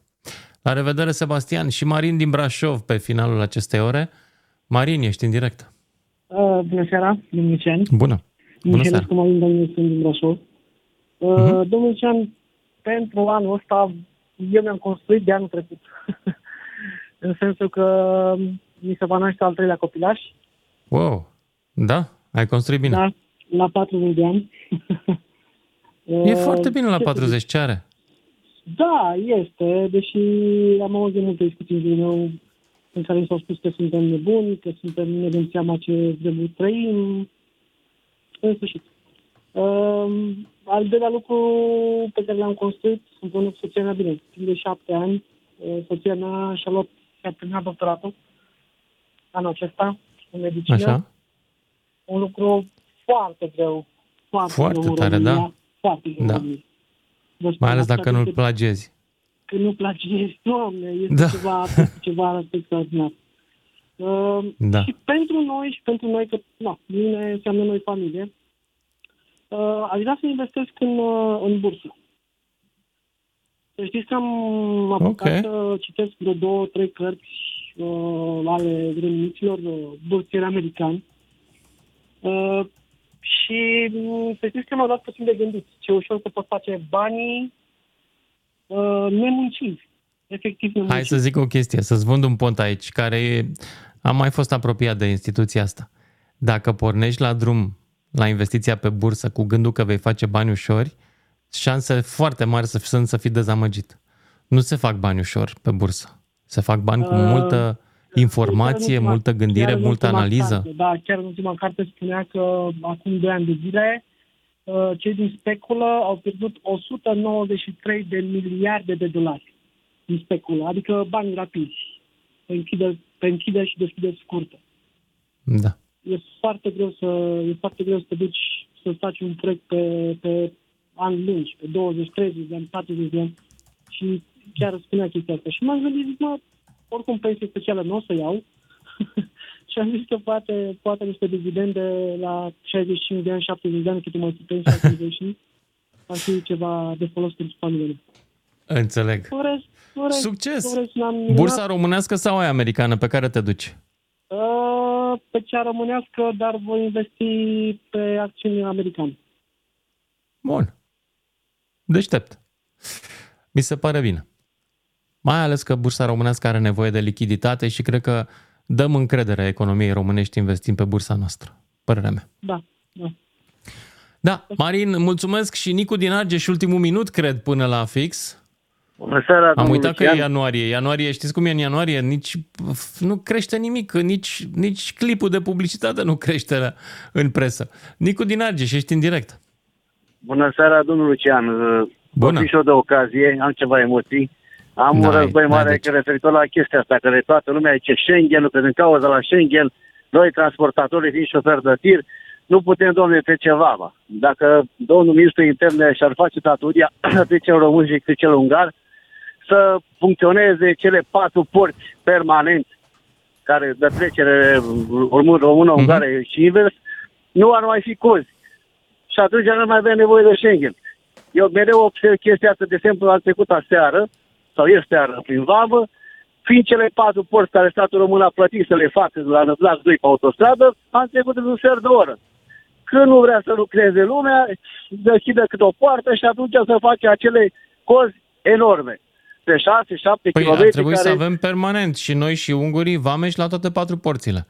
La revedere, Sebastian. Și Marin din Brașov pe finalul acestei ore. Marin, ești în direct. Uh, bună seara, domnul Lucian. Bună. Bună seara. Cu Marin, domnul Lucian din Brașov. Uh, uh-huh. Domnul Lucian, pentru anul ăsta eu mi-am construit de anul trecut. În sensul că mi se va naște al treilea copilaș. Wow. Da? Ai construit bine. Da, la patruzeci de ani. E foarte bine la patruzeci, ce are? Da, este, deși am auzit multe discuții din meu în care mi s-au spus că suntem nebuni, că suntem ne dăm seama ce vrem trăim, în sfârșit. Um, al doilea lucru pe care l-am construit împreună cu soția mea, bine, timp de șapte ani, soția mea și-a luat, și-a terminat doctoratul anul acesta, în medicină. Așa. Un lucru foarte greu. Foarte, foarte greu tare, România, da? Foarte greu, da. Deci, mai ales dacă nu-l plagiezi. Că nu-l plagiezi, Doamne, este da. ceva, ceva extraordinar. Uh, da. Și pentru noi, și pentru noi, că, na, mine înseamnă noi familie, uh, aș vrea să investesc în, uh, în bursă. Să știți că am apucat okay. să citesc vreo două, trei cărți uh, ale vremnicilor uh, bursieri americani. Uh, și să știți că m-au dat puțin de gândit ce ușor se pot face banii uh, nemunciți, efectiv nemunciți. Hai să zic o chestie, să-ți vând un pont aici, care e, am mai fost apropiat de instituția asta. Dacă pornești la drum, la investiția pe bursă, cu gândul că vei face bani ușori, șanse foarte mari să, să, să fii dezamăgit. Nu se fac bani ușor pe bursă. Se fac bani cu multă informație, ultima, multă gândire, multă analiză. Carte, da, chiar în ultima carte spunea că acum doi ani de zile cei din speculă au pierdut o sută nouăzeci și trei de miliarde de dolari din speculă, adică bani rapizi, pe închideri, pe închideri și deschideri scurte. Da. E foarte greu să, e foarte greu să te duci să faci un proiect pe, pe ani lungi, pe douăzeci, treizeci de ani, patruzeci de ani și chiar spunea chestia asta. Și m-am gândit, zic, mă, oricum pensie specială nu o să iau și am zis că poate, poate niște dividende la șaizeci și cinci de ani, șaptezeci de ani, cât mai fi pensia cincizeci, ar fi ceva de folos pentru familie. Înțeleg. Urez, urez, Succes! Urez, Bursa românească sau aia americană, pe care te duci? Pe cea românească, dar voi investi pe acțiuni americane. Bun. Deștept. Mi se pare bine. Mai ales că bursa românească are nevoie de lichiditate și cred că dăm încredere economiei românești investind pe bursa noastră. Părerea mea. Da. Da, da. Marin, mulțumesc și Nicu din Argeș, ultimul minut, cred, până la fix. Bună seara, am uitat Lucian. Că e ianuarie. Ianuarie, știți cum e în ianuarie? Nici nu crește nimic, nici, nici clipul de publicitate nu crește în presă. Nicu din Argeș, ești în direct. Bună seara, domnul Lucian. Bună. Am și eu de ocazie, am ceva emoții. Am n-ai, un război mare că referitor la chestia asta, că toată lumea zice Schengen, că din cauza la Schengen, noi transportatorii fiind șoferi de tir, nu putem, domnule, pe ceva. Mă. Dacă domnul ministru interne și-ar face tatuia pe cel român și pe cel ungar, să funcționeze cele patru porți permanent care de trecere română-ungară mm-hmm. și invers, nu ar mai fi cozi. Și atunci nu mai avem nevoie de Schengen. Eu mereu observ chestia asta, de exemplu, la trecută seară, sau este seară prin vamă, fiind cele patru porți care statul român a plătit să le facă la Năvlaș doi pe autostradă, am trecut în un sfert de oră. Când nu vrea să lucreze lumea, deschide câte o poartă și atunci să face acele cozi enorme. Pe șase, șapte păi kilometri. Păi ar trebui care... să avem permanent și noi și ungurii vame și la toate patru porțile.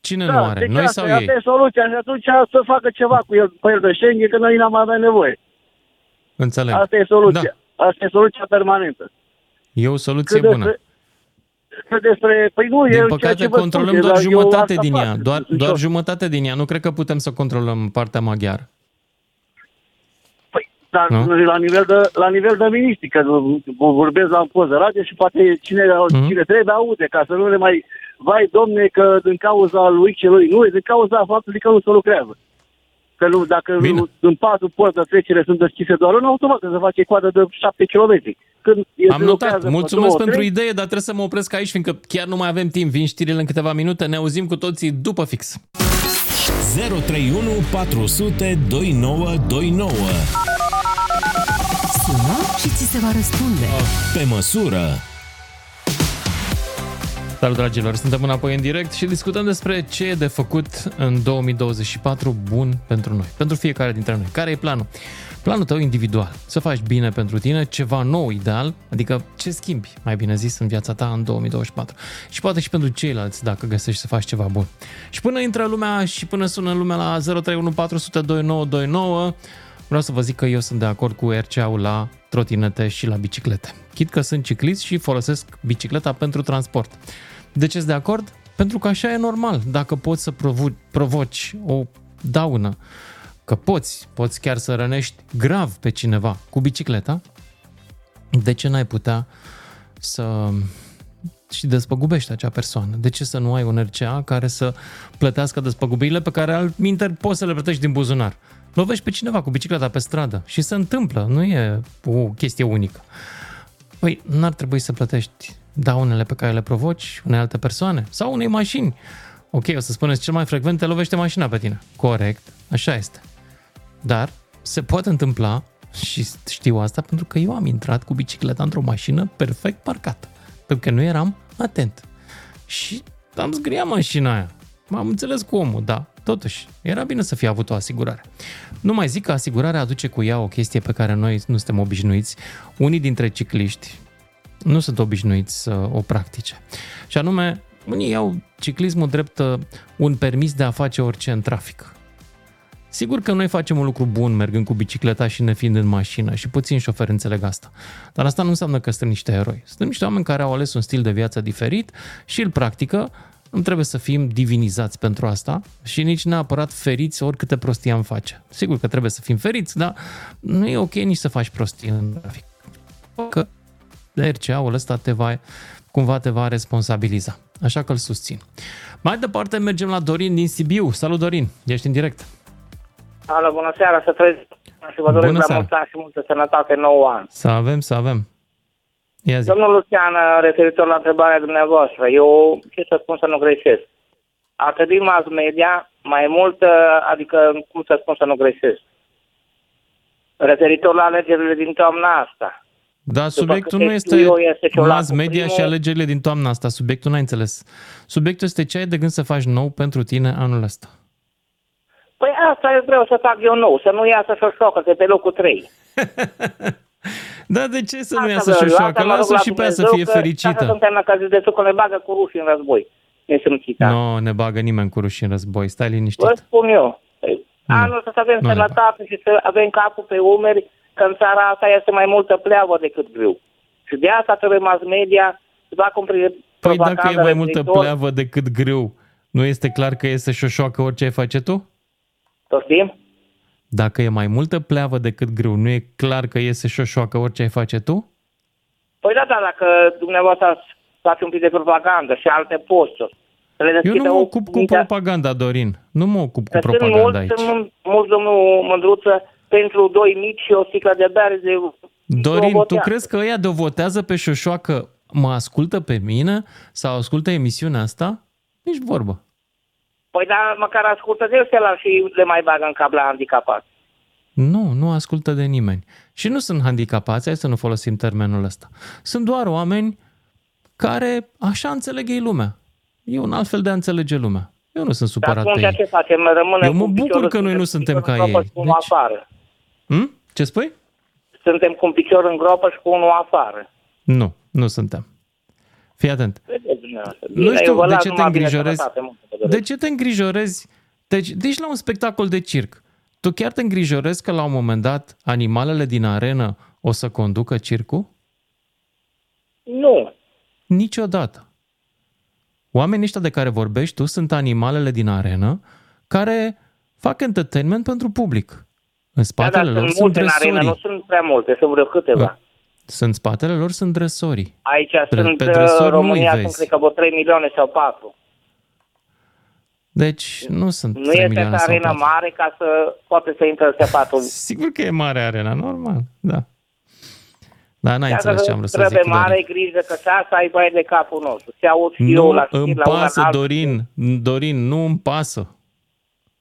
Cine da, nu are? Noi asta, sau ei? Asta e soluția și atunci să facă ceva cu el, pe el de Schengen, că noi n-am avea nevoie. Înțeleg. Asta e soluția. Da. Asta e soluția permanentă. E o soluție despre, bună. Despre, păi nu, din păcate controlăm spune, doar jumătate din ea. Doar, doar jumătate din ea. Nu cred că putem să controlăm partea maghiară. Păi, dar la nivel, de, la nivel de miniștri, că vorbesc la un post de radio și poate cine, mm-hmm. cine trebuie aude, ca să nu le mai... Vai, domne, că din cauza lui și lui nu, e din cauza faptului că nu se lucrează. Că nu, dacă nu, în patru porți de trecere sunt deschise doar una, automat se face coadă de șapte kilometri. Când am notat. Mulțumesc pentru trei idee, dar trebuie să mă opresc aici, fiindcă chiar nu mai avem timp. Vin știrile în câteva minute. Ne auzim cu toții după fix. zero trei unu patru sute douăzeci și nouă douăzeci și nouă Sună și ți se va răspunde. Pe măsură. Salut, dragilor! Suntem înapoi în direct și discutăm despre ce e de făcut în două mii douăzeci și patru bun pentru noi, pentru fiecare dintre noi. Care e planul? Planul tău individual. Să faci bine pentru tine, ceva nou ideal, adică ce schimbi, mai bine zis, în viața ta în două mii douăzeci și patru. Și poate și pentru ceilalți, dacă găsești să faci ceva bun. Și până intră lumea și până sună lumea la zero trei unu patru sute douăzeci și nouă douăzeci și nouă, Vreau să vă zic că eu sunt de acord cu R C A-ul la trotinete și la biciclete. Chit că sunt ciclist și folosesc bicicleta pentru transport. De ce-s de acord? Pentru că așa e normal. Dacă poți să provo- provoci o daună, că poți, poți chiar să rănești grav pe cineva cu bicicleta, de ce n-ai putea să... și despăgubește acea persoană? De ce să nu ai un R C A care să plătească despăgubirile pe care altminteri poți să le plătești din buzunar? Lovești pe cineva cu bicicleta pe stradă și se întâmplă, nu e o chestie unică. Păi, n-ar trebui să plătești daunele pe care le provoci unei alte persoane sau unei mașini. Ok, o să spuneți, cel mai frecvent te lovește mașina pe tine. Corect, așa este. Dar se poate întâmpla, și știu asta pentru că eu am intrat cu bicicleta într-o mașină perfect parcată, pentru că nu eram atent. Și am zgâriat mașina aia. M-am înțeles cu omul, da. Totuși, era bine să fie avut o asigurare. Nu mai zic că asigurarea aduce cu ea o chestie pe care noi nu suntem obișnuiți. Unii dintre cicliști nu sunt obișnuiți să o practice. Și anume, unii iau ciclismul drept un permis de a face orice în trafic. Sigur că noi facem un lucru bun mergând cu bicicleta și ne fiind în mașină și puțin șoferi înțeleg asta. Dar asta nu înseamnă că suntem niște eroi. Suntem niște oameni care au ales un stil de viață diferit și îl practică. Nu trebuie să fim divinizați pentru asta și nici neapărat feriți oricâte prostii am face. Sigur că trebuie să fim feriți, dar nu e ok nici să faci prostii în trafic. Că R C A-ul ăsta te va, cumva te va responsabiliza. Așa că îl susțin. Mai departe mergem la Dorin din Sibiu. Salut, Dorin! Ești în direct. Alo, bună seara, să trăiți și vă doresc la mulți ani și multă sănătate, nouă ani. Să avem, să avem. Ia zi. Domnul Lucian, referitor la întrebarea dumneavoastră, eu ce să spun să nu greșesc? A trebuit mass media mai mult, adică cum să spun să nu greșesc? Referitor la alegerile din toamna asta. Da, subiectul nu este mass media și alegerile din toamna asta, subiectul n-ai înțeles. Subiectul este ce ai de gând să faci nou pentru tine anul ăsta. Păi asta eu vreau să fac eu nou, să nu iasă șoșoacă, că pe locul trei. Da, de ce să asta nu iasă șoșoacă? Lasă și pe ea să fie fericită. Asta suntem la cazul de că ne bagă cu rușii în război. Nesimțită. Nu, no, ne bagă nimeni cu rușii în război, stai liniștit. Vă spun eu, nu, anul să avem sănătate și să avem capul pe umeri, că în țara asta este mai multă pleavă decât greu. Și de asta trebuie mass media să facă un prieten. Păi dacă e mai multă pleavă decât greu, nu este clar că este șoșoacă orice ai face tu? Poftim? Dacă e mai multă pleavă decât greu, nu e clar că iese șoșoacă orice ai face tu? Păi da, da, dacă dumneavoastră ați face un pic de propagandă și alte posturi. Eu nu mă ocup cu propaganda, Dorin. Nu mă ocup cu propaganda mulți, aici. Sunt mulți, domnul Mândruță, pentru doi mici și o sticlă de bere de... Dorin, tu crezi că ăia de o votează pe șoșoacă mă ascultă pe mine sau ascultă emisiunea asta? Nici vorbă. Păi dar măcar ascultă de ăștia și le mai bagă în cap la handicapați. Nu, nu ascultă de nimeni. Și nu sunt handicapați, hai să nu folosim termenul ăsta. Sunt doar oameni care așa înțeleg ei lumea. E un alt fel de a înțelege lumea. Eu nu sunt supărat pe ei. Ce facem? Eu mă bucur că noi nu suntem ca ei. Deci... Ce spui? Suntem cu un picior în groapă și cu unul afară. Nu, nu suntem. Fii atent. Nu știu de ce te îngrijorezi. De ce te îngrijorezi? Deci, deci la un spectacol de circ. Tu chiar te îngrijorezi că la un moment dat animalele din arenă o să conducă circul? Nu. Niciodată. Oamenii ăștia de care vorbești tu sunt animalele din arenă care fac entertainment pentru public. În spatele da, lor sunt dresorii. În arenă nu sunt prea multe, sunt vreo câteva. Da. Sunt spatele lor, sunt dresorii. Aici pe, sunt, pe România sunt, cred că, vreo trei milioane sau patru. Deci, nu sunt nu trei milioane sau patru. Nu este arena mare ca să poate să intre în patru. Sigur că e mare arena, normal, da. Dar n-ai înțeles ce am vrut să zic. Trebuie mare grijă că asta ai băie de capul nostru. Se aud și eu la știri la una altă. Dorin, Dorin, nu îmi pasă.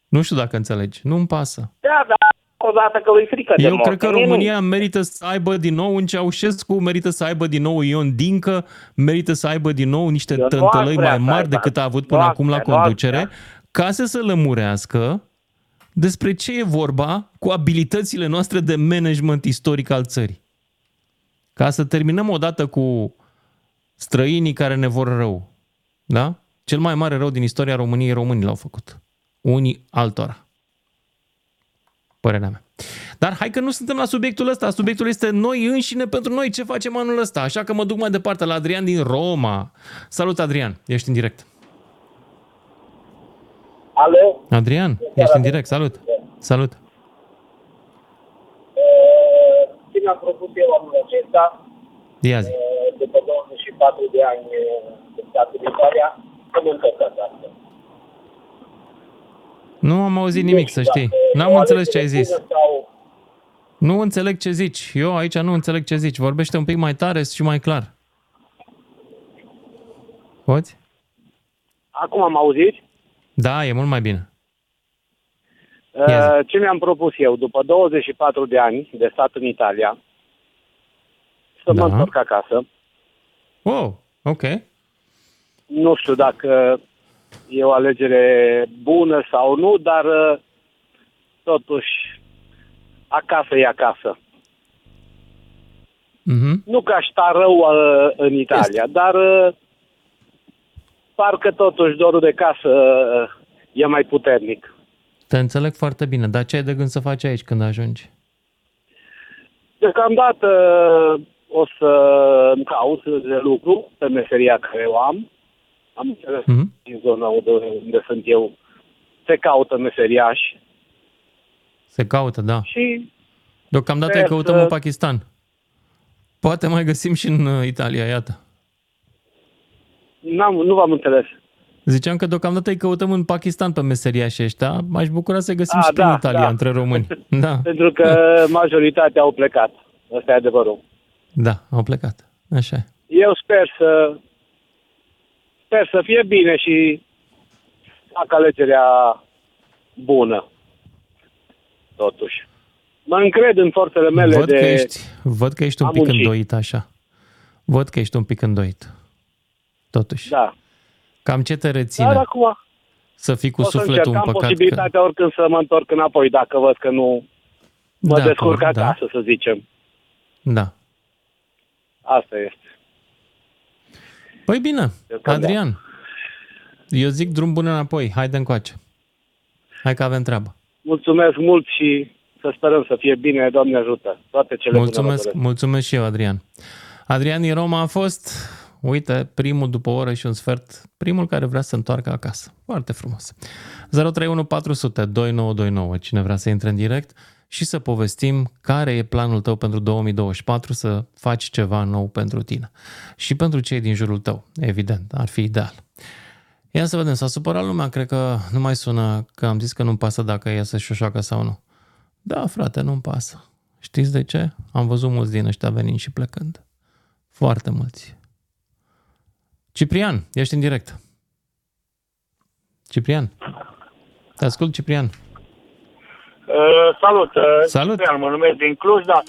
Nu știu dacă înțelegi, nu îmi pasă. Da, da. Odată că îi frică de Eu mort. Cred că România merită să aibă din nou un Ceaușescu, merită să aibă din nou Ion Dincă, merită să aibă din nou niște tântălăi mai mari decât a avut până acum la conducere, ca să se lămurească despre ce e vorba cu abilitățile noastre de management istoric al țării. Ca să terminăm odată cu străinii care ne vor rău. Da? Cel mai mare rău din istoria României, românii l-au făcut. Unii altora. Părerea mea. Dar hai că nu suntem la subiectul ăsta. Subiectul este noi înșine pentru noi. Ce facem anul ăsta? Așa că mă duc mai departe la Adrian din Roma. Salut, Adrian. Ești în direct. Alo? Adrian, ești în direct. Salut. Salut. Ce mi-am propus eu anul acesta, după douăzeci și patru de ani de stat în Italia, să mă întorc acasă. Nu am auzit nimic, deci, să știi. N-am înțeles ce ai zis. Sau... Nu înțeleg ce zici. Eu aici nu înțeleg ce zici. Vorbește un pic mai tare și mai clar. Poți? Acum am auzit? Da, e mult mai bine. Ce mi-am propus eu, după douăzeci și patru de ani de stat în Italia, să da. mă întorc acasă. Wow, ok. Nu știu dacă e o alegere bună sau nu, dar totuși acasă e acasă. Mm-hmm. Nu că aș sta rău în Italia, este. dar parcă totuși dorul de casă e mai puternic. Te înțeleg foarte bine, dar ce ai de gând să faci aici când ajungi? Deocamdată o să îmi caut de lucru pe meseria care o am. Am înțeles mm-hmm. din zona unde sunt eu. Se caută meseriași. Se caută, da. Și deocamdată îi căutăm să... în Pakistan. Poate mai găsim și în Italia, iată. N-am, nu v-am înțeles. Ziceam că deocamdată îi căutăm în Pakistan pe meseriași ăștia. M-aș bucura să găsim A, și da, prin Italia, da. între români. Da. Pentru că majoritatea au plecat. Asta e adevărul. Da, au plecat. Așa e. Eu sper să, sper să fie bine și fac alegerea bună. Totuși. Mă încred în forțele mele văd de... Că ești, văd că ești un pic muncit. îndoit așa. Văd că ești un pic îndoit. Totuși. Da. Cam ce te reține? Dar acum să fii cu sufletul un păcat. O să încercam posibilitatea că... oricând să mă întorc înapoi, dacă văd că nu mă da, descurc acasă, da. să zicem. Da. Asta este. Păi bine, Adrian, da. eu zic drum bun înapoi. Haide încoace. Hai că avem treabă. Mulțumesc mult și să sperăm să fie bine, Doamne ajută. Toate cele mulțumesc, bune. Mulțumesc și eu, Adrian. Adrian din Roma a fost... Uite, primul după o oră și un sfert, primul care vrea să întoarcă acasă. Foarte frumos. zero trei unu patru sute douăzeci și nouă douăzeci și nouă, cine vrea să intre în direct și să povestim care e planul tău pentru două mii douăzeci și patru, să faci ceva nou pentru tine. Și pentru cei din jurul tău, evident, ar fi ideal. Ia să vedem, s-a supărat lumea, cred că nu mai sună că am zis că nu-mi pasă dacă e să șoșoacă sau nu. Da, frate, nu-mi pasă. Știți de ce? Am văzut mulți din ăștia venind și plecând. Foarte mulți. Ciprian, ești în direct. Ciprian. Te ascult, Ciprian. Uh, salut. Salut. Ciprian, mă numesc din Cluj, dar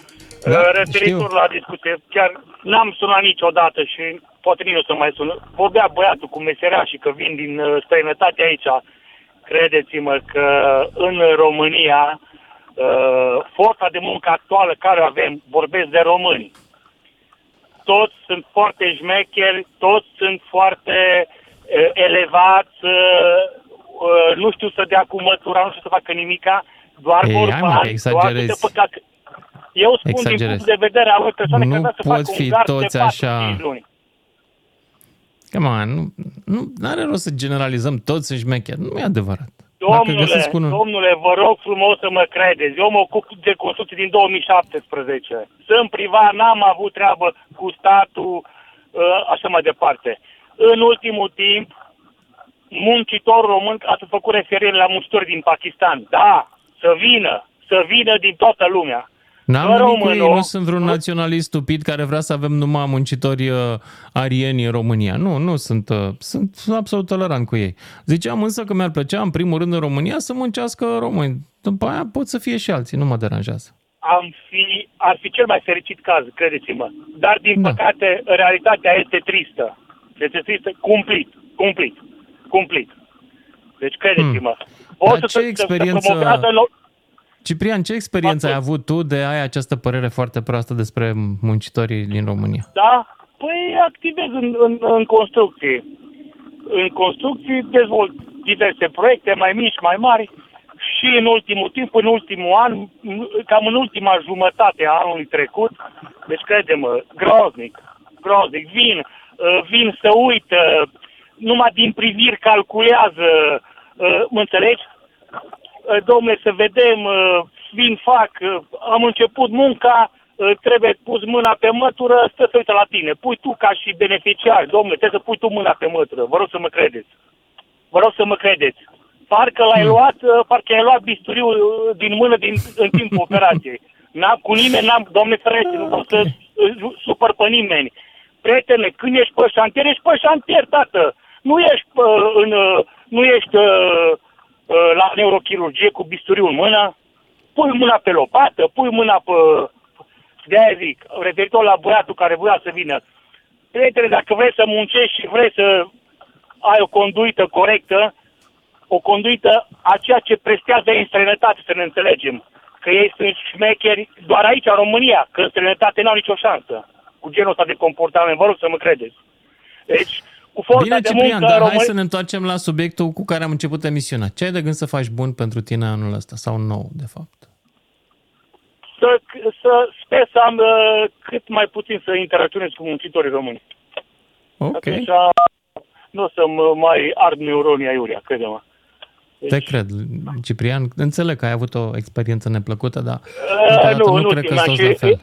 da, uh, referitor știu. la discuție, chiar n-am sunat niciodată și poate nici nu să mai sun. Vorbea băiatul cu meseria și că vin din uh, străinătate aici. Credeți-mă că în România uh, forța de muncă actuală care avem, vorbesc de români, toți sunt foarte șmecheri, toți sunt foarte uh, elevați, uh, nu știu să dea cu mătura, nu știu să facă nimica, doar Ei, vorba, doar de păcat. Eu spun exagerezi. din punct de vedere al unor persoane nu care vrea să facă un gard de patru cinci luni. Come on, nu, nu are rost să generalizăm, toți sunt șmecheri, nu e adevărat. Domnule, unul... domnule, vă rog frumos să mă credeți. Eu mă ocup de construcții din două mii șaptesprezece. Sunt privat, n-am avut treabă cu statul, așa mai departe. În ultimul timp, muncitor român, ați făcut referire la muncitori din Pakistan. Da, să vină, să vină din toată lumea. N-am română, ei, nu sunt vreun naționalist stupid care vrea să avem numai muncitori uh, arieni în România. Nu, nu sunt, uh, sunt absolut tolerant cu ei. Ziceam însă că mi-ar plăcea, în primul rând, în România să muncească români. După aia pot să fie și alții, nu mă deranjează. Am fi, ar fi cel mai fericit caz, credeți-mă. Dar, din da. păcate, realitatea este tristă. Este tristă, cumplit, cumplit, cumplit. Deci, credeți-mă. Hmm. Dar ce experiență... Ciprian, ce experiență Atât. ai avut tu de ai această părere foarte proastă despre muncitorii din România? Da, păi activez în, în, în construcții. În construcții dezvolt diverse proiecte, mai mici, mai mari, Și în ultimul timp, în ultimul an, cam în ultima jumătate a anului trecut, deci crede-mă, groaznic, groaznic, vin, vin să uită, numai din priviri calculează, mă înțelegi? Dom'le, să vedem, vin, fac, am început munca, trebuie pus mâna pe mătură, stă să uită la tine. Pui tu ca și beneficiar, dom'le, trebuie să pui tu mâna pe mătură, vă rog să mă credeți. Vă rog să mă credeți. Parcă l-ai luat, parcă ai luat bisturiul din mână din, în timpul operației. N-am cu nimeni, n-am, Doamne ferește, nu pot să supăr pe nimeni. Prietene, când ești pe șantier, ești pe șantier, tată. Nu ești, uh, în, uh, nu ești uh, uh, la neurochirurgie cu bisturiul în mână. Pui mâna pe lopată, pui mâna pe... De-aia zic, referitor la băiatul care voia să vină. Prietene, dacă vrei să muncești și vrei să ai o conduită corectă, o conduită a ceea ce prestează în străinătate, să ne înțelegem. Că ei sunt șmecheri doar aici, în România, că în străinătate n-au nicio șansă cu genul ăsta de comportament. Vă rog să mă credeți. Deci, cu forța Bine, de Ciprian, muncă... Dar România... hai să ne întoarcem la subiectul cu care am început emisiunea. Ce ai de gând să faci bun pentru tine anul ăsta? Sau nou, de fapt? Să, să sper să am cât mai puțin să interacționez cu muncitorii români. Ok. Atunci nu o să mai ard neuronii aiurea, crede-mă. Deci... Te cred, Ciprian. Înțeleg că ai avut o experiență neplăcută, dar uh, nu, nu, nu cred că stăuți la fel.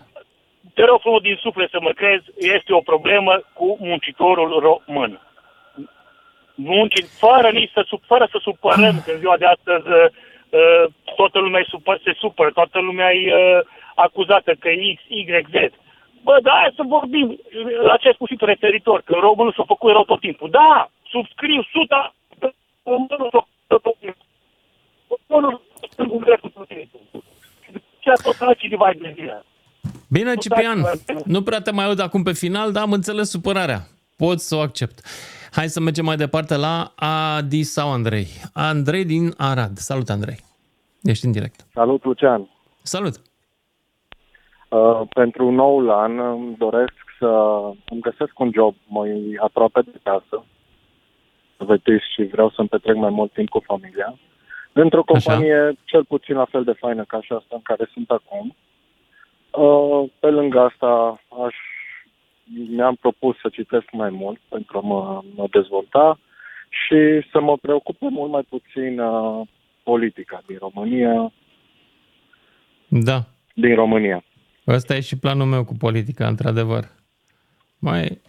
Te rog frumos din suflet să mă crezi, este o problemă cu muncitorul român. Muncii, fără, nici să, fără să supărăm, uh. că în ziua de astăzi uh, toată lumea supăr, se supără, toată lumea e uh, acuzată că e X, Y, Z. Bă, da, hai să vorbim la ce ai spus și tu referitor, că românul s-a făcut rău tot timpul. Da, subscriu suta... Bine, Ciprian, nu prea te mai aud acum pe final, dar am înțeles supărarea. Pot să o accept. Hai să mergem mai departe la Adi sau Andrei. Andrei din Arad. Salut, Andrei. Ești în direct. Salut, Lucian. Salut. Uh, pentru noul an îmi doresc să îmi găsesc un job mai aproape de casă. Și vreau să-mi petrec mai mult timp cu familia. Într-o companie așa, cel puțin la fel de faină ca și asta în care sunt acum. Pe lângă asta aș, mi-am propus să citesc mai mult pentru a mă, mă dezvolta și să mă preocupe mult mai puțin politica din România. Da. Din România. Ăsta e și planul meu cu politica, într-adevăr. Mai...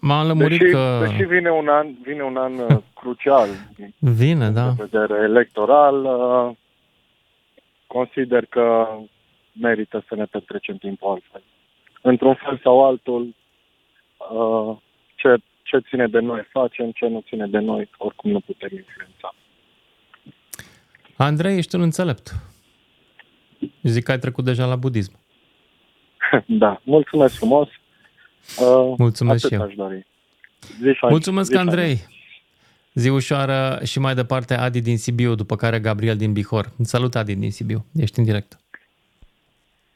M-am lămurit deși, că... Deși vine un an, vine un an crucial vine, da. Din vedere electoral, consider că merită să ne petrecem timpul altfel. Într-un fel sau altul, ce, ce ține de noi facem, ce nu ține de noi, oricum nu putem influența. Andrei, ești un înțelept. Zic că ai trecut deja la budism. Da, mulțumesc frumos. Uh, Mulțumesc și eu. Zi, Mulțumesc, zi, Andrei. Zi ușoară și mai departe Adi din Sibiu, după care Gabriel din Bihor. Salut, Adi din Sibiu. Ești în direct.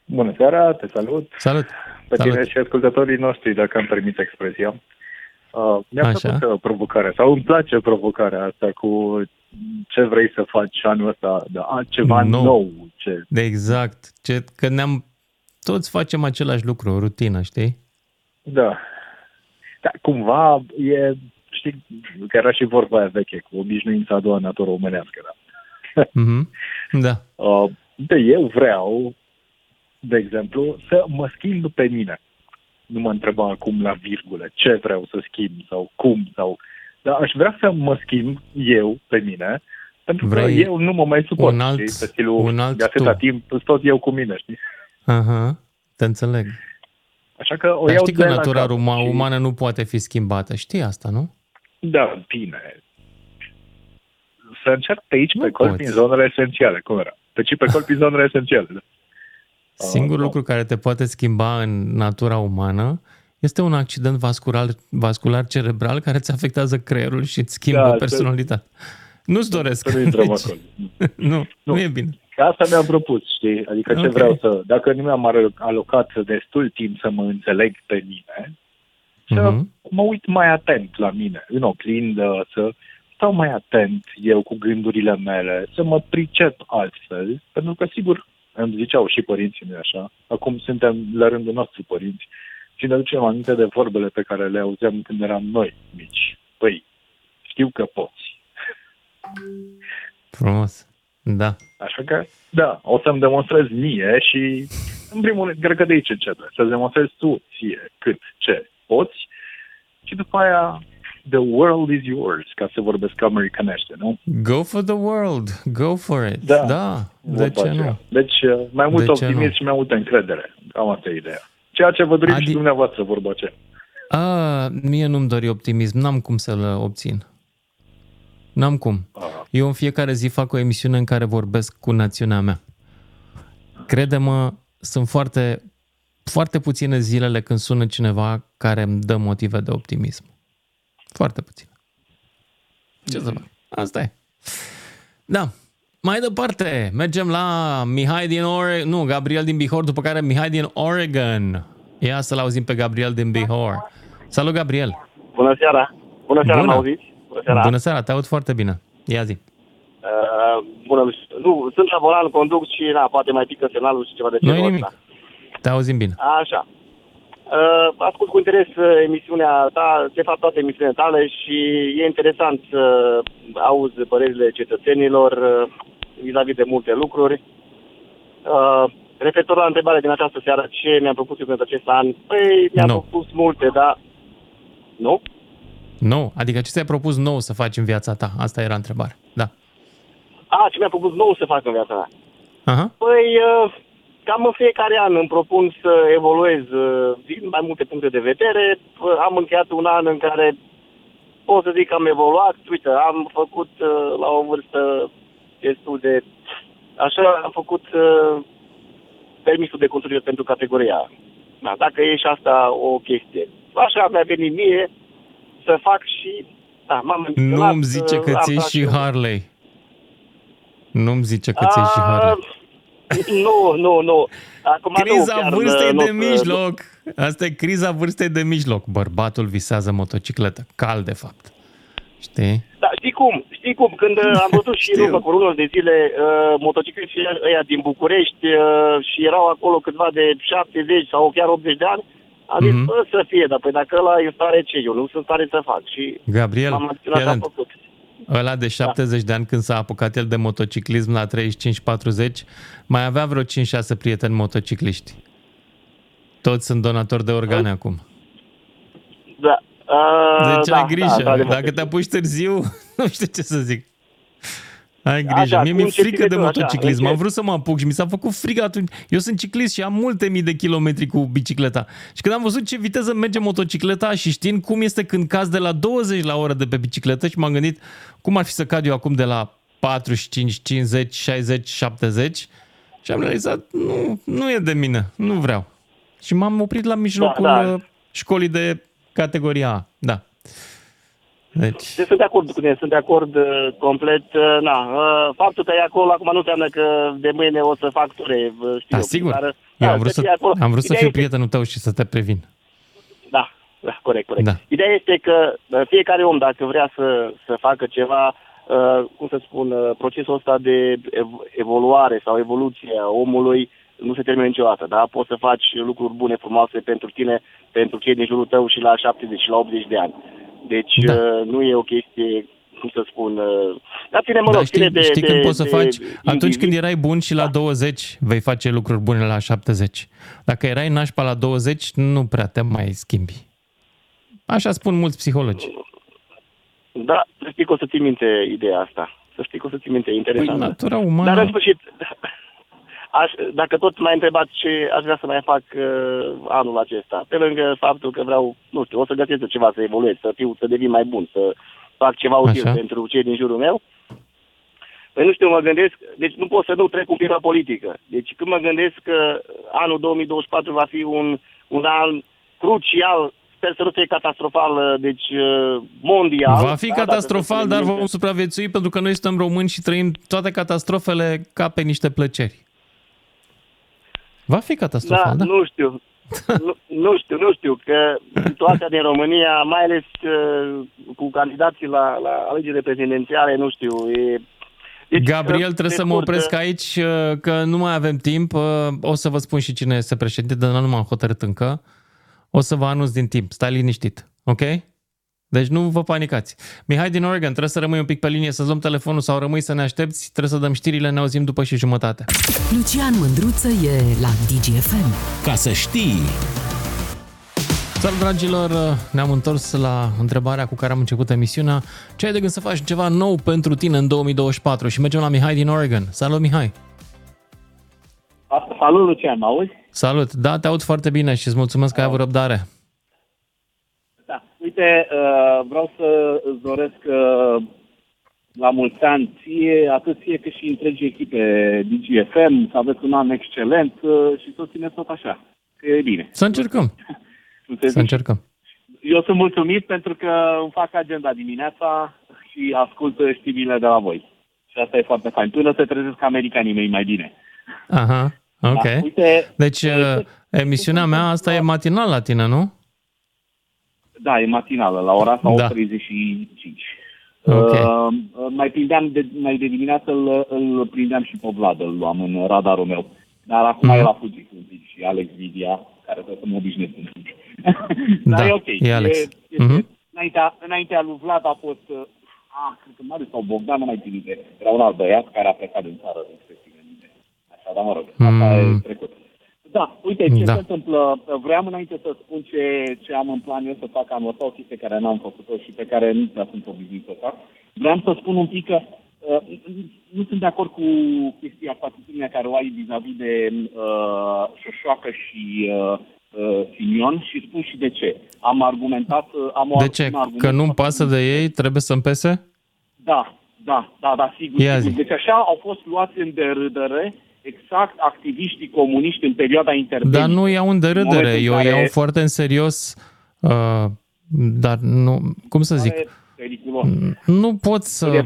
Bună seara, te salut. Salut. Pe salut. Tine și ascultătorii noștri, dacă îmi permit expresia. Uh, mi-a plăcut provocarea, sau îmi place provocarea asta cu ce vrei să faci anul ăsta, da, ceva nou. nou ce... De exact. Ce, că ne-am... Toți facem același lucru, o rutină, știi? Da. Dar cumva e, știi, că era și vorba aia veche, cu obișnuința a doua natură omenească, da. Mm-hmm. Da. De eu vreau, de exemplu, să mă schimb pe mine. Nu mă întreba acum la virgulă ce vreau să schimb sau cum, sau... Dar aș vrea să mă schimb eu pe mine, pentru că Vrei eu nu mă mai suport. Un alt, știi, pe stilul, un alt de atâta tu. Timp, tot eu cu mine, știi? Aha, te înțeleg. Așa că o Dar iau știi că natura ruma, și... umană nu poate fi schimbată. Știi asta, nu? Da, bine. Să încerc pe aici, nu pe colpi, în zonele esențiale. Cum era? Pe aici, pe colpi, în zonele esențiale. Singurul uh, lucru care te poate schimba în natura umană este un accident vascular, vascular cerebral care îți afectează creierul și îți schimbă da, personalitatea. Nu-ți doresc. Nu, deci... nu, nu e bine. Asta mi-am propus, știi? Adică ce okay. vreau să... Dacă nu mi-am alocat destul timp să mă înțeleg pe mine, să uh-huh. mă uit mai atent la mine, în oglindă, să stau mai atent eu cu gândurile mele, să mă pricep altfel, pentru că, sigur, îmi ziceau și părinții mei așa, acum suntem la rândul nostru părinți și ne aducem aminte de vorbele pe care le auzeam când eram noi mici. Păi, știu că poți. Frumos, da. Așa că, da, o să-mi demonstrez mie și, în primul rând, cred că de aici începe, să-ți demonstrezi tu ție cât, ce poți și după aia... The world is yours, ca să vorbesc americanește, nu? Go for the world, go for it. Da, da. De ce nu? Deci mai mult de optimism și mai multă încredere. Cam asta e ideea. Ceea ce vă doriți Adi... și dumneavoastră, vorba aceea. A, mie nu-mi dori optimism, n-am cum să-l obțin. N-am cum. Aha. Eu în fiecare zi fac o emisiune în care vorbesc cu națiunea mea. Crede-mă, sunt foarte, foarte puține zilele când sună cineva care îmi dă motive de optimism. Foarte puțin. Ce să fac? Asta e. Da. Mai departe, mergem la Mihai din Oregon. Nu, Gabriel din Bihor, după care Mihai din Oregon. Ia să-l auzim pe Gabriel din Bihor. Salut, Gabriel! Bună seara! Bună seara, mă auziți? Bună seara! Bună seara, te aud foarte bine. Ia zi. Uh, bună, nu, sunt la volan, conduc și, na, poate mai pică semnalul și ceva de genul ăsta. Nu-i nimic. Te auzim bine. Așa. Uh, ascult cu interes uh, emisiunea ta, de fapt toate emisiunile tale și e interesant să uh, auzi părerile cetățenilor uh, vis-a-vis de multe lucruri. Uh, referitor la întrebarea din această seară, ce mi-am propus eu pentru acest an? Păi, mi-am no. propus multe, dar... Nu? Nu, adică ce ți-ai propus nou să faci în viața ta? Asta era întrebarea, da. A, ce mi-am propus nou să fac în viața ta? Uh-huh. Păi... Uh... Cam în fiecare an îmi propun să evoluez din mai multe puncte de vedere. Am încheiat un an în care pot să zic că am evoluat. Uite, am făcut la o vârstă destul de... Așa am făcut permisul de construire pentru categoria. Da, dacă e și asta o chestie. Așa mi-a venit mie să fac și... Da, m-am nu îmi zice că ți-ai și Harley. Nu îmi zice că ți-ai și Harley. Nu, nu, nu. Acum criza vârstei de mijloc. Asta e criza vârstei de mijloc. Bărbatul visează motocicletă. Cal, de fapt. Știi? Da, știi cum? Știi cum? Când am văzut și rupă cu unul de zile uh, motocicliștii ăia din București uh, și erau acolo câtva de șaptezeci sau chiar optzeci de ani, am zis, mm-hmm. bă, să fie, dar păi dacă ăla e stare ce? Eu nu sunt stare să fac. Și Gabriel, m-am acționat la făcut. Ăla de șaptezeci da. de ani, când s-a apucat el de motociclism la treizeci și cinci patruzeci, mai avea vreo cinci șase prieteni motocicliști. Toți sunt donatori de organe da. acum. Da. Uh, deci da, ai grijă. Da, da, dacă te apuci târziu, nu știu ce să zic. Ai grijă. Așa, mie mi-e frică de motociclism. Așa, am vrut să mă apuc și mi s-a făcut frică atunci. Eu sunt ciclist și am multe mii de kilometri cu bicicleta. Și când am văzut ce viteză merge motocicleta și știind cum este când cazi de la douăzeci la oră de pe bicicletă și m-am gândit cum ar fi să cad eu acum de la patruzeci și cinci, cincizeci, șaizeci, șaptezeci și am realizat, nu, nu e de mine, nu vreau. Și m-am oprit la mijlocul da, da. școlii de categoria A. Da. Deci. Sunt de acord cu tine, sunt de acord uh, complet. Uh, na, uh, faptul că e acolo acum nu înseamnă că de mâine o să fac ture. Uh, da, sigur. Dar, eu da, am vrut să, am vrut să fiu este... prietenul tău și să te previn. Da, da corect, corect. Da. Ideea este că fiecare om, dacă vrea să, să facă ceva, uh, cum să spun, uh, procesul ăsta de ev- evoluare sau evoluție a omului nu se termină niciodată, da? Poți să faci lucruri bune, frumoase pentru tine, pentru cei din jurul tău și la șaptezeci și la optzeci de ani. Deci da. nu e o chestie, cum să spun... Dar ține, mă rog, da, știi, ține de... Știi când de, poți de, să faci? Atunci când erai bun și la da. douăzeci vei face lucruri bune la șaptezeci. Dacă erai nașpa la douăzeci, nu prea te mai schimbi. Așa spun mulți psihologi. Da, să știi că o să ții minte ideea asta. Să știi că o să ții minte, interesant. Păi, natura umană... Dar în sfârșit, aș, dacă tot m-ai întrebat ce aș vrea să mai fac uh, anul acesta, pe lângă faptul că vreau, nu știu, o să găsesc ceva, să evoluez, să fiu, să devin mai bun, să fac ceva util Așa. pentru cei din jurul meu, păi nu știu, mă gândesc, deci nu pot să nu trec un pic la politică. Deci când mă gândesc că anul două mii douăzeci și patru va fi un, un an crucial, sper să nu fie catastrofal, deci mondial. Va fi da, catastrofal, dar vom supraviețui pentru că noi suntem români și trăim toate catastrofele ca pe niște plăceri. Va fi catastrofal, da? da? Nu știu. Nu, nu știu, nu știu, că situația din România, mai ales uh, cu candidații la, la alegeri prezidențiale, nu știu, e... Deci, Gabriel, trebuie să mă opresc aici, că nu mai avem timp. O să vă spun și cine este președinte, dar nu m-am hotărât încă. O să vă anunț din timp. Stai liniștit, ok? Deci nu vă panicați. Mihai din Oregon, trebuie să rămâi un pic pe linie, să-ți luăm telefonul sau rămâi să ne aștepți. Trebuie să dăm știrile, ne auzim după și jumătate. Lucian Mîndruță e la D G F M. Ca să știi... Salut, dragilor! Ne-am întors la întrebarea cu care am început emisiunea. Ce ai de gând să faci ceva nou pentru tine în două mii douăzeci și patru? Și mergem la Mihai din Oregon. Salut, Mihai! Salut, Lucian! Mă auzi? Salut! Da, te aud foarte bine și îți mulțumesc că ai avut răbdare. Da, uite, vreau să îți doresc la mulți ani ție, atât ție cât și întregii echipe D G F M, să aveți un an excelent și să o țineți tot așa, că e bine. Să încercăm! Să încercăm. Eu sunt mulțumit pentru că îmi fac agenda dimineața și ascult știrile de la voi. Și asta e foarte fain. Până se trezesc americanii mei mai bine. Aha, ok. Da, uite, deci uite, emisiunea mea asta e matinală la tine, nu? Da, e matinală, la ora asta da. opt și treizeci și cinci. Okay. Uh, mai prindeam de, mai de dimineață, îl, îl prindeam și pe Vlad, îl luam în radarul meu. Dar acum mm. e la Fuji, cum zic, și Alex Vidia, care trebuie să mă obișnuiesc în Fuji. Dar da, e ok. E Alex. E, e, mm-hmm. înaintea, înaintea lui Vlad a fost, ah, cred că Marius sau Bogdan, nu mai țin minte. Era un alt băiat care a plecat din țară, respectiv. Așa, dar mă rog, mm. asta e trecut. Da, uite, ce da. se întâmplă? Vreau înainte să spun ce, ce am în plan eu să fac anul ăsta, o chestie care n-am făcut-o și pe care nu prea sunt obișnuit să fac. Vreau să spun un pic că Uh, nu sunt de acord cu chestia, cu atitudinea care o ai vis-a-vis de uh, Șoșoacă și uh, uh, Simion și spun și de ce. Am argumentat... Am de ce? Că nu-mi pasă de ei? Trebuie să-mi pese? Da, da, da, da, sigur. sigur. Deci așa au fost luați în derâdere exact activiștii comuniști în perioada intervenției. Dar nu iau în derâdere, în eu care... iau foarte în serios, uh, dar nu... Cum să zic... Periculos. Nu pot să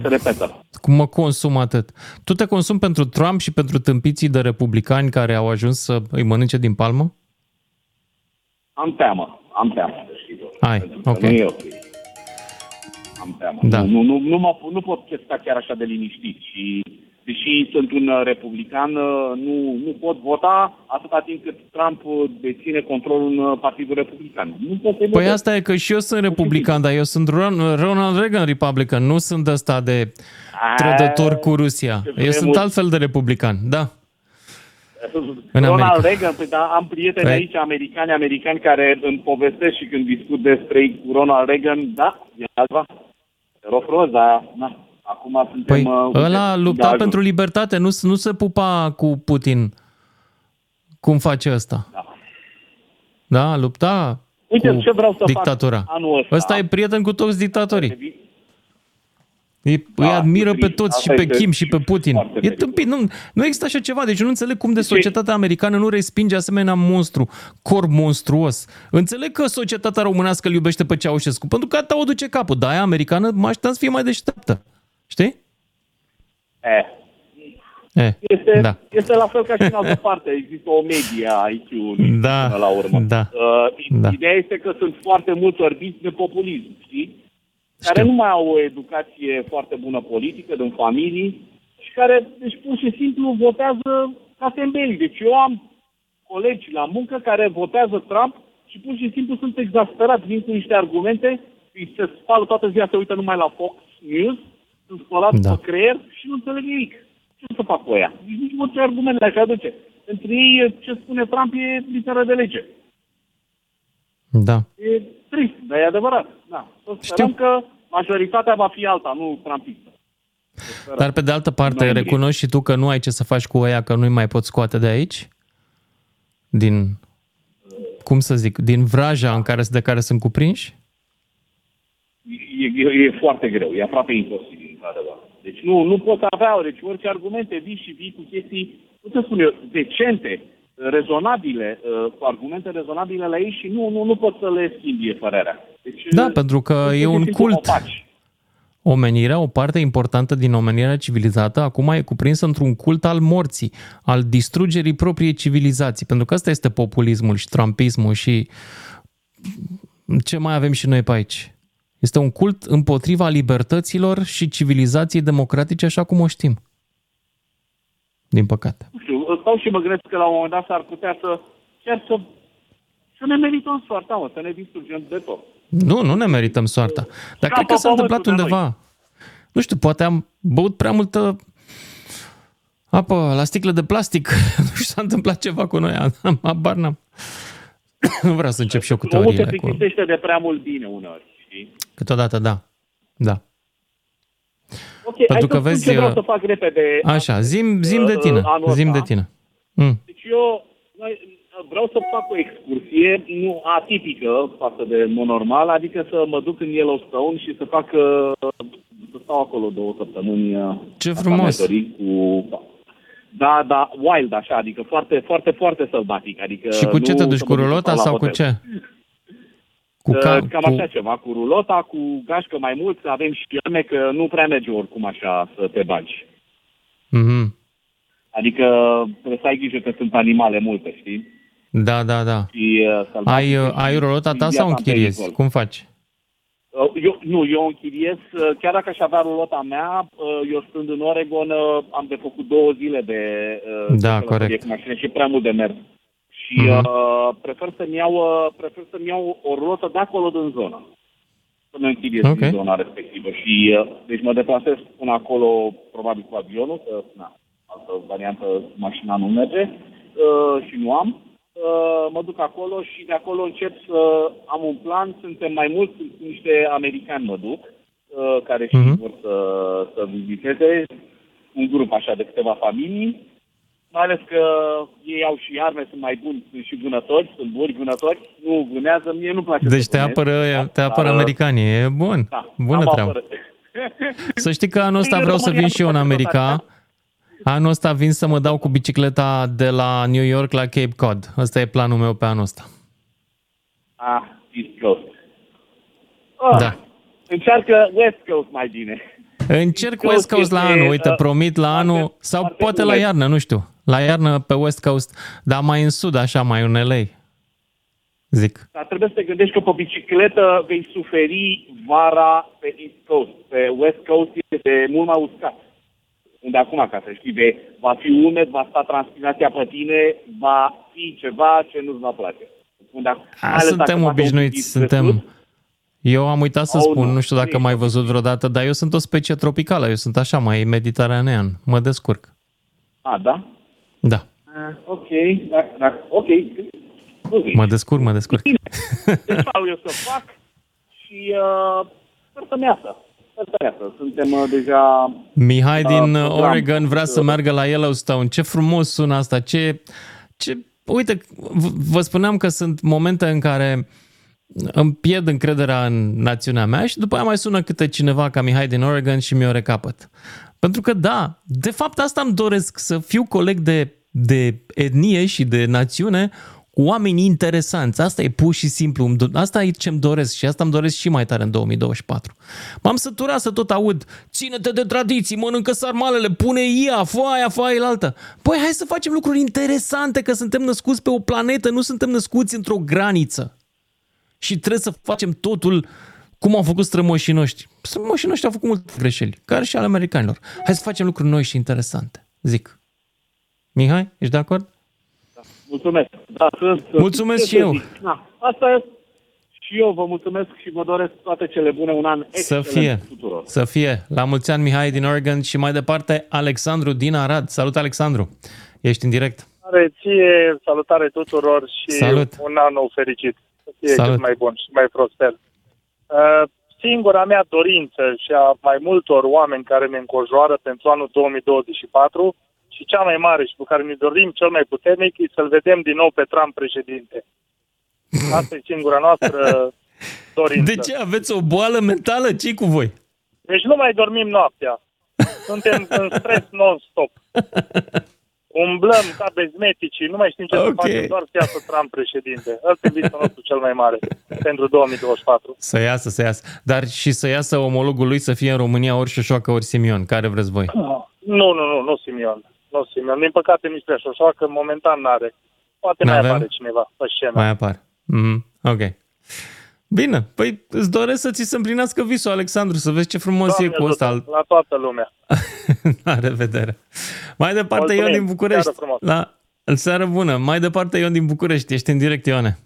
mă consum atât. Tu te consumi pentru Trump și pentru tâmpiții de republicani care au ajuns să îi mănânce din palmă? Am teamă, am teamă. Ai, ok. Nu e ok. Am teamă. Da. Nu, nu, nu, mă, nu pot sta chiar așa de liniștit. Și, deși sunt un republican, nu, nu pot vota atâta timp cât Trump deține controlul în Partidul Republican. Nu păi vota. Asta e că și eu sunt republican, dar eu sunt Ronald Reagan Republican, nu sunt ăsta de trădător cu Rusia. Eu sunt altfel de republican, da. Ronald Reagan, păi, da, am prieteni păi. aici, americani, americani, care îmi povestesc și când discut despre Ronald Reagan, da, e altceva. E rău frumos, dar... Na. Acum suntem, păi ăla a luptat pentru libertate, nu, nu se pupa cu Putin. Cum face ăsta? Da, da lupta Uite, cu ce vreau să dictatura. Fac anul ăsta. Ăsta e prieten cu toți dictatorii. Îi, da, îi admiră pe toți și pe Kim și pe Putin. E tâmpit, nu, nu există așa ceva. Deci nu înțeleg cum de societatea americană nu respinge asemenea monstru, corp monstruos. Înțeleg că societatea românească îl iubește pe Ceaușescu, pentru că atâta o duce capul. Dar aia americană mă așteptam să fie mai deșteaptă. Știi? Eh. Eh, este, da. este la fel ca și în altă parte. Există o medie a I Q-ului da, până la urmă. Da, uh, da. Ideea este că sunt foarte mulți orbiți de populism, știi? Care Știu. nu mai au o educație foarte bună politică din familii și care, deci, pur și simplu votează ca tembelii. Deci eu am colegi la muncă care votează Trump și pur și simplu sunt exasperați, vin cu niște argumente și se spală toată ziua, se uită numai la Fox News. Sunt spălat da. pe creier și nu înțeleg nimic. Ce să fac cu ea? Nici nu ce argumente așa aduce. Pentru ei, ce spune Trump e literă de lege. Da. E trist, dar e adevărat. Da. Să sperăm Știu. că majoritatea va fi alta, nu trumpistă. Dar pe de altă parte, Noi recunoști și tu că nu ai ce să faci cu ea, că nu-i mai poți scoate de aici? Din, cum să zic, din vraja în care, de care sunt cuprinși? E, e, e foarte greu, e aproape imposibil, într-adevăr. Deci nu, nu poți avea, deci orice argumente vii și vii cu chestii, cum să spun eu, decente, rezonabile, cu argumente rezonabile la ei și nu, nu, nu poți să le schimbi părerea. Deci, da, pentru că e un cult. Opaci. Omenirea, o parte importantă din omenirea civilizată, acum e cuprinsă într-un cult al morții, al distrugerii propriei civilizații. Pentru că ăsta este populismul și trumpismul și ce mai avem și noi pe aici. Este un cult împotriva libertăților și civilizației democratice așa cum o știm. Din păcate. Nu știu, stau și mă gândesc că la un moment dat s-ar putea să chiar să, să ne merităm soarta, mă, să ne distrugem de tot. Nu, nu ne merităm soarta. Dar cred că s-a întâmplat undeva. Nu știu, poate am băut prea multă apă la sticle de plastic. Nu știu, s-a întâmplat ceva cu noi. Am, abar n-am. Nu vreau să încep și eu cu teoriile. Omul se plictisește de prea mult bine uneori, știi? Câteodată, da. Da. Ok, pentru că vezi, ce vreau să fac repede. Așa, zim, zim de tine. Zim de tine. Mm. Deci eu... Noi, vreau să fac o excursie nu atipică față de normal, adică să mă duc în Yellowstone și să fac să stau acolo două săptămâni. Ce frumos! Cu... Da, da, wild așa, adică foarte, foarte, foarte sălbatic. Adică și cu ce te duci? Cu rulota sau hotel. Cu ce? Cu cam, cam așa cu... ceva, cu rulota, cu gașcă mai mult, să avem și arme, că nu prea merge oricum așa să te bagi. Mhm. Adică trebuie să ai grijă că sunt animale multe, știi? Da, da, da. Și, uh, ai uh, ai rulota ta sau închiriezi? Cum faci? Uh, eu, nu, eu închiriez. Uh, chiar dacă aș avea rulota mea, uh, eu stând în Oregon, uh, am de făcut două zile de, uh, da, de corect. Cu mașină și prea mult de mers. Și uh-huh. uh, prefer să-mi iau, uh, prefer să-mi iau o rulotă de acolo din zonă. Să mă închiriez okay. din zona respectivă. Și, uh, deci mă deplasez până acolo, probabil cu avionul, că na. Altă variantă, mașina nu merge uh, și nu am. Uh, mă duc acolo și de acolo încep să am un plan. Suntem mai mulți, sunt niște americani mă duc, uh, care și uh-huh. vor să, să viziteze. Un grup așa de câteva familii. Mai ales că ei au și arme, sunt mai buni, sunt și vânători, sunt buni vânători. Nu vânează, mie nu place. Deci te apără, te apără americanii, e bun, da, bună treabă. Să știi că anul ăsta vreau să vin și eu în America. Anul ăsta vin să mă dau cu bicicleta de la New York la Cape Cod. Ăsta e planul meu pe anul ăsta. Ah, East Coast. Oh, da. Încearcă West Coast mai bine. Încerc East West Coast, Coast la anul, uite, uh, promit la anul, sau poate la iarnă, nu știu. La iarnă pe West Coast, dar mai în sud, așa, mai în L A. Zic. Dar trebuie să te gândești că pe bicicletă vei suferi vara pe East Coast. Pe West Coast este mult mai uscat. Unde acum, ca să știi, de, va fi umed, va sta transpirația pe tine, va fi ceva ce nu-ți va place. Unde, A, suntem obișnuiți, suntem... Sus, eu am uitat să spun, nu știu dacă m-ai văzut vreodată, dar eu sunt o specie tropicală, eu sunt așa, mai mediteranean, mă descurc. A, da? Da. A, ok, da, da, ok. Mă descurc, mă descurc. Bine, deci stau eu să fac și uh, sper să-mi iasă. Suntem deja... Mihai din uh, Oregon vrea să meargă la Yellowstone. Ce frumos sună asta! Ce, ce... Uite, v- vă spuneam că sunt momente în care îmi pierd încrederea în națiunea mea și după aia mai sună câte cineva ca Mihai din Oregon și mi-o recapăt. Pentru că da, de fapt asta îmi doresc, să fiu coleg de, de etnie și de națiune cu oameni interesanți. Asta e pur și simplu. Asta e ce-mi doresc și asta îmi doresc și mai tare în două mii douăzeci și patru. M-am săturat să tot aud ține-te de tradiții, mănâncă sarmalele, pune ia, fă aia, fă aia altă. Păi hai să facem lucruri interesante, că suntem născuți pe o planetă, nu suntem născuți într-o graniță. Și trebuie să facem totul cum au făcut strămoșii noștri. Strămoșii noștri au făcut multe greșeli, care și ale americanilor. Hai să facem lucruri noi și interesante, zic. Mihai, ești de acord? Mulțumesc. Da, sunt, mulțumesc și eu. Da, asta e. Și eu vă mulțumesc și vă doresc toate cele bune, un an excelent să fie. Tuturor. Să fie. La mulți ani, Mihai din Oregon și mai departe Alexandru din Arad. Salut, Alexandru. Ești în direct. Salutare ție, salutare tuturor și salut. Un an nou fericit. Să fie cât mai bun și mai prosper. Uh, singura mea dorință și a mai multor oameni care ne înconjoară pentru anul două mii douăzeci și patru și cea mai mare și cu care ne dorim cel mai puternic e să-l vedem din nou pe Trump președinte. Asta e singura noastră dorință. De ce? Aveți o boală mentală? Ce-i cu voi? Deci nu mai dormim noaptea. Suntem în stres non-stop. Umblăm ca bezmeticii, nu mai știm ce okay. să facem, doar să iasă Trump președinte. Asta e visul nostru cel mai mare pentru două mii douăzeci și patru. Să iasă, să iasă. Dar și să iasă omologul lui să fie în România ori Șoșoacă, ori Simion. Care vreți voi? Nu, nu, nu, nu Simion. Nu Simion. Din păcate nici prea Șoșoacă, momentan n-are. Poate n-avem? Mai apare cineva pe scenă. Mai apare. Mm-hmm. Ok. Bine, păi îți doresc să ți se împlinească visul, Alexandru, să vezi ce frumos Doamne e cu ăsta. Al... La toată lumea. La revedere. Mai departe, mulțumim. Ion din București. Seară la... Seară bună. Mai departe, Ion din București. Ești în direct, Ioane.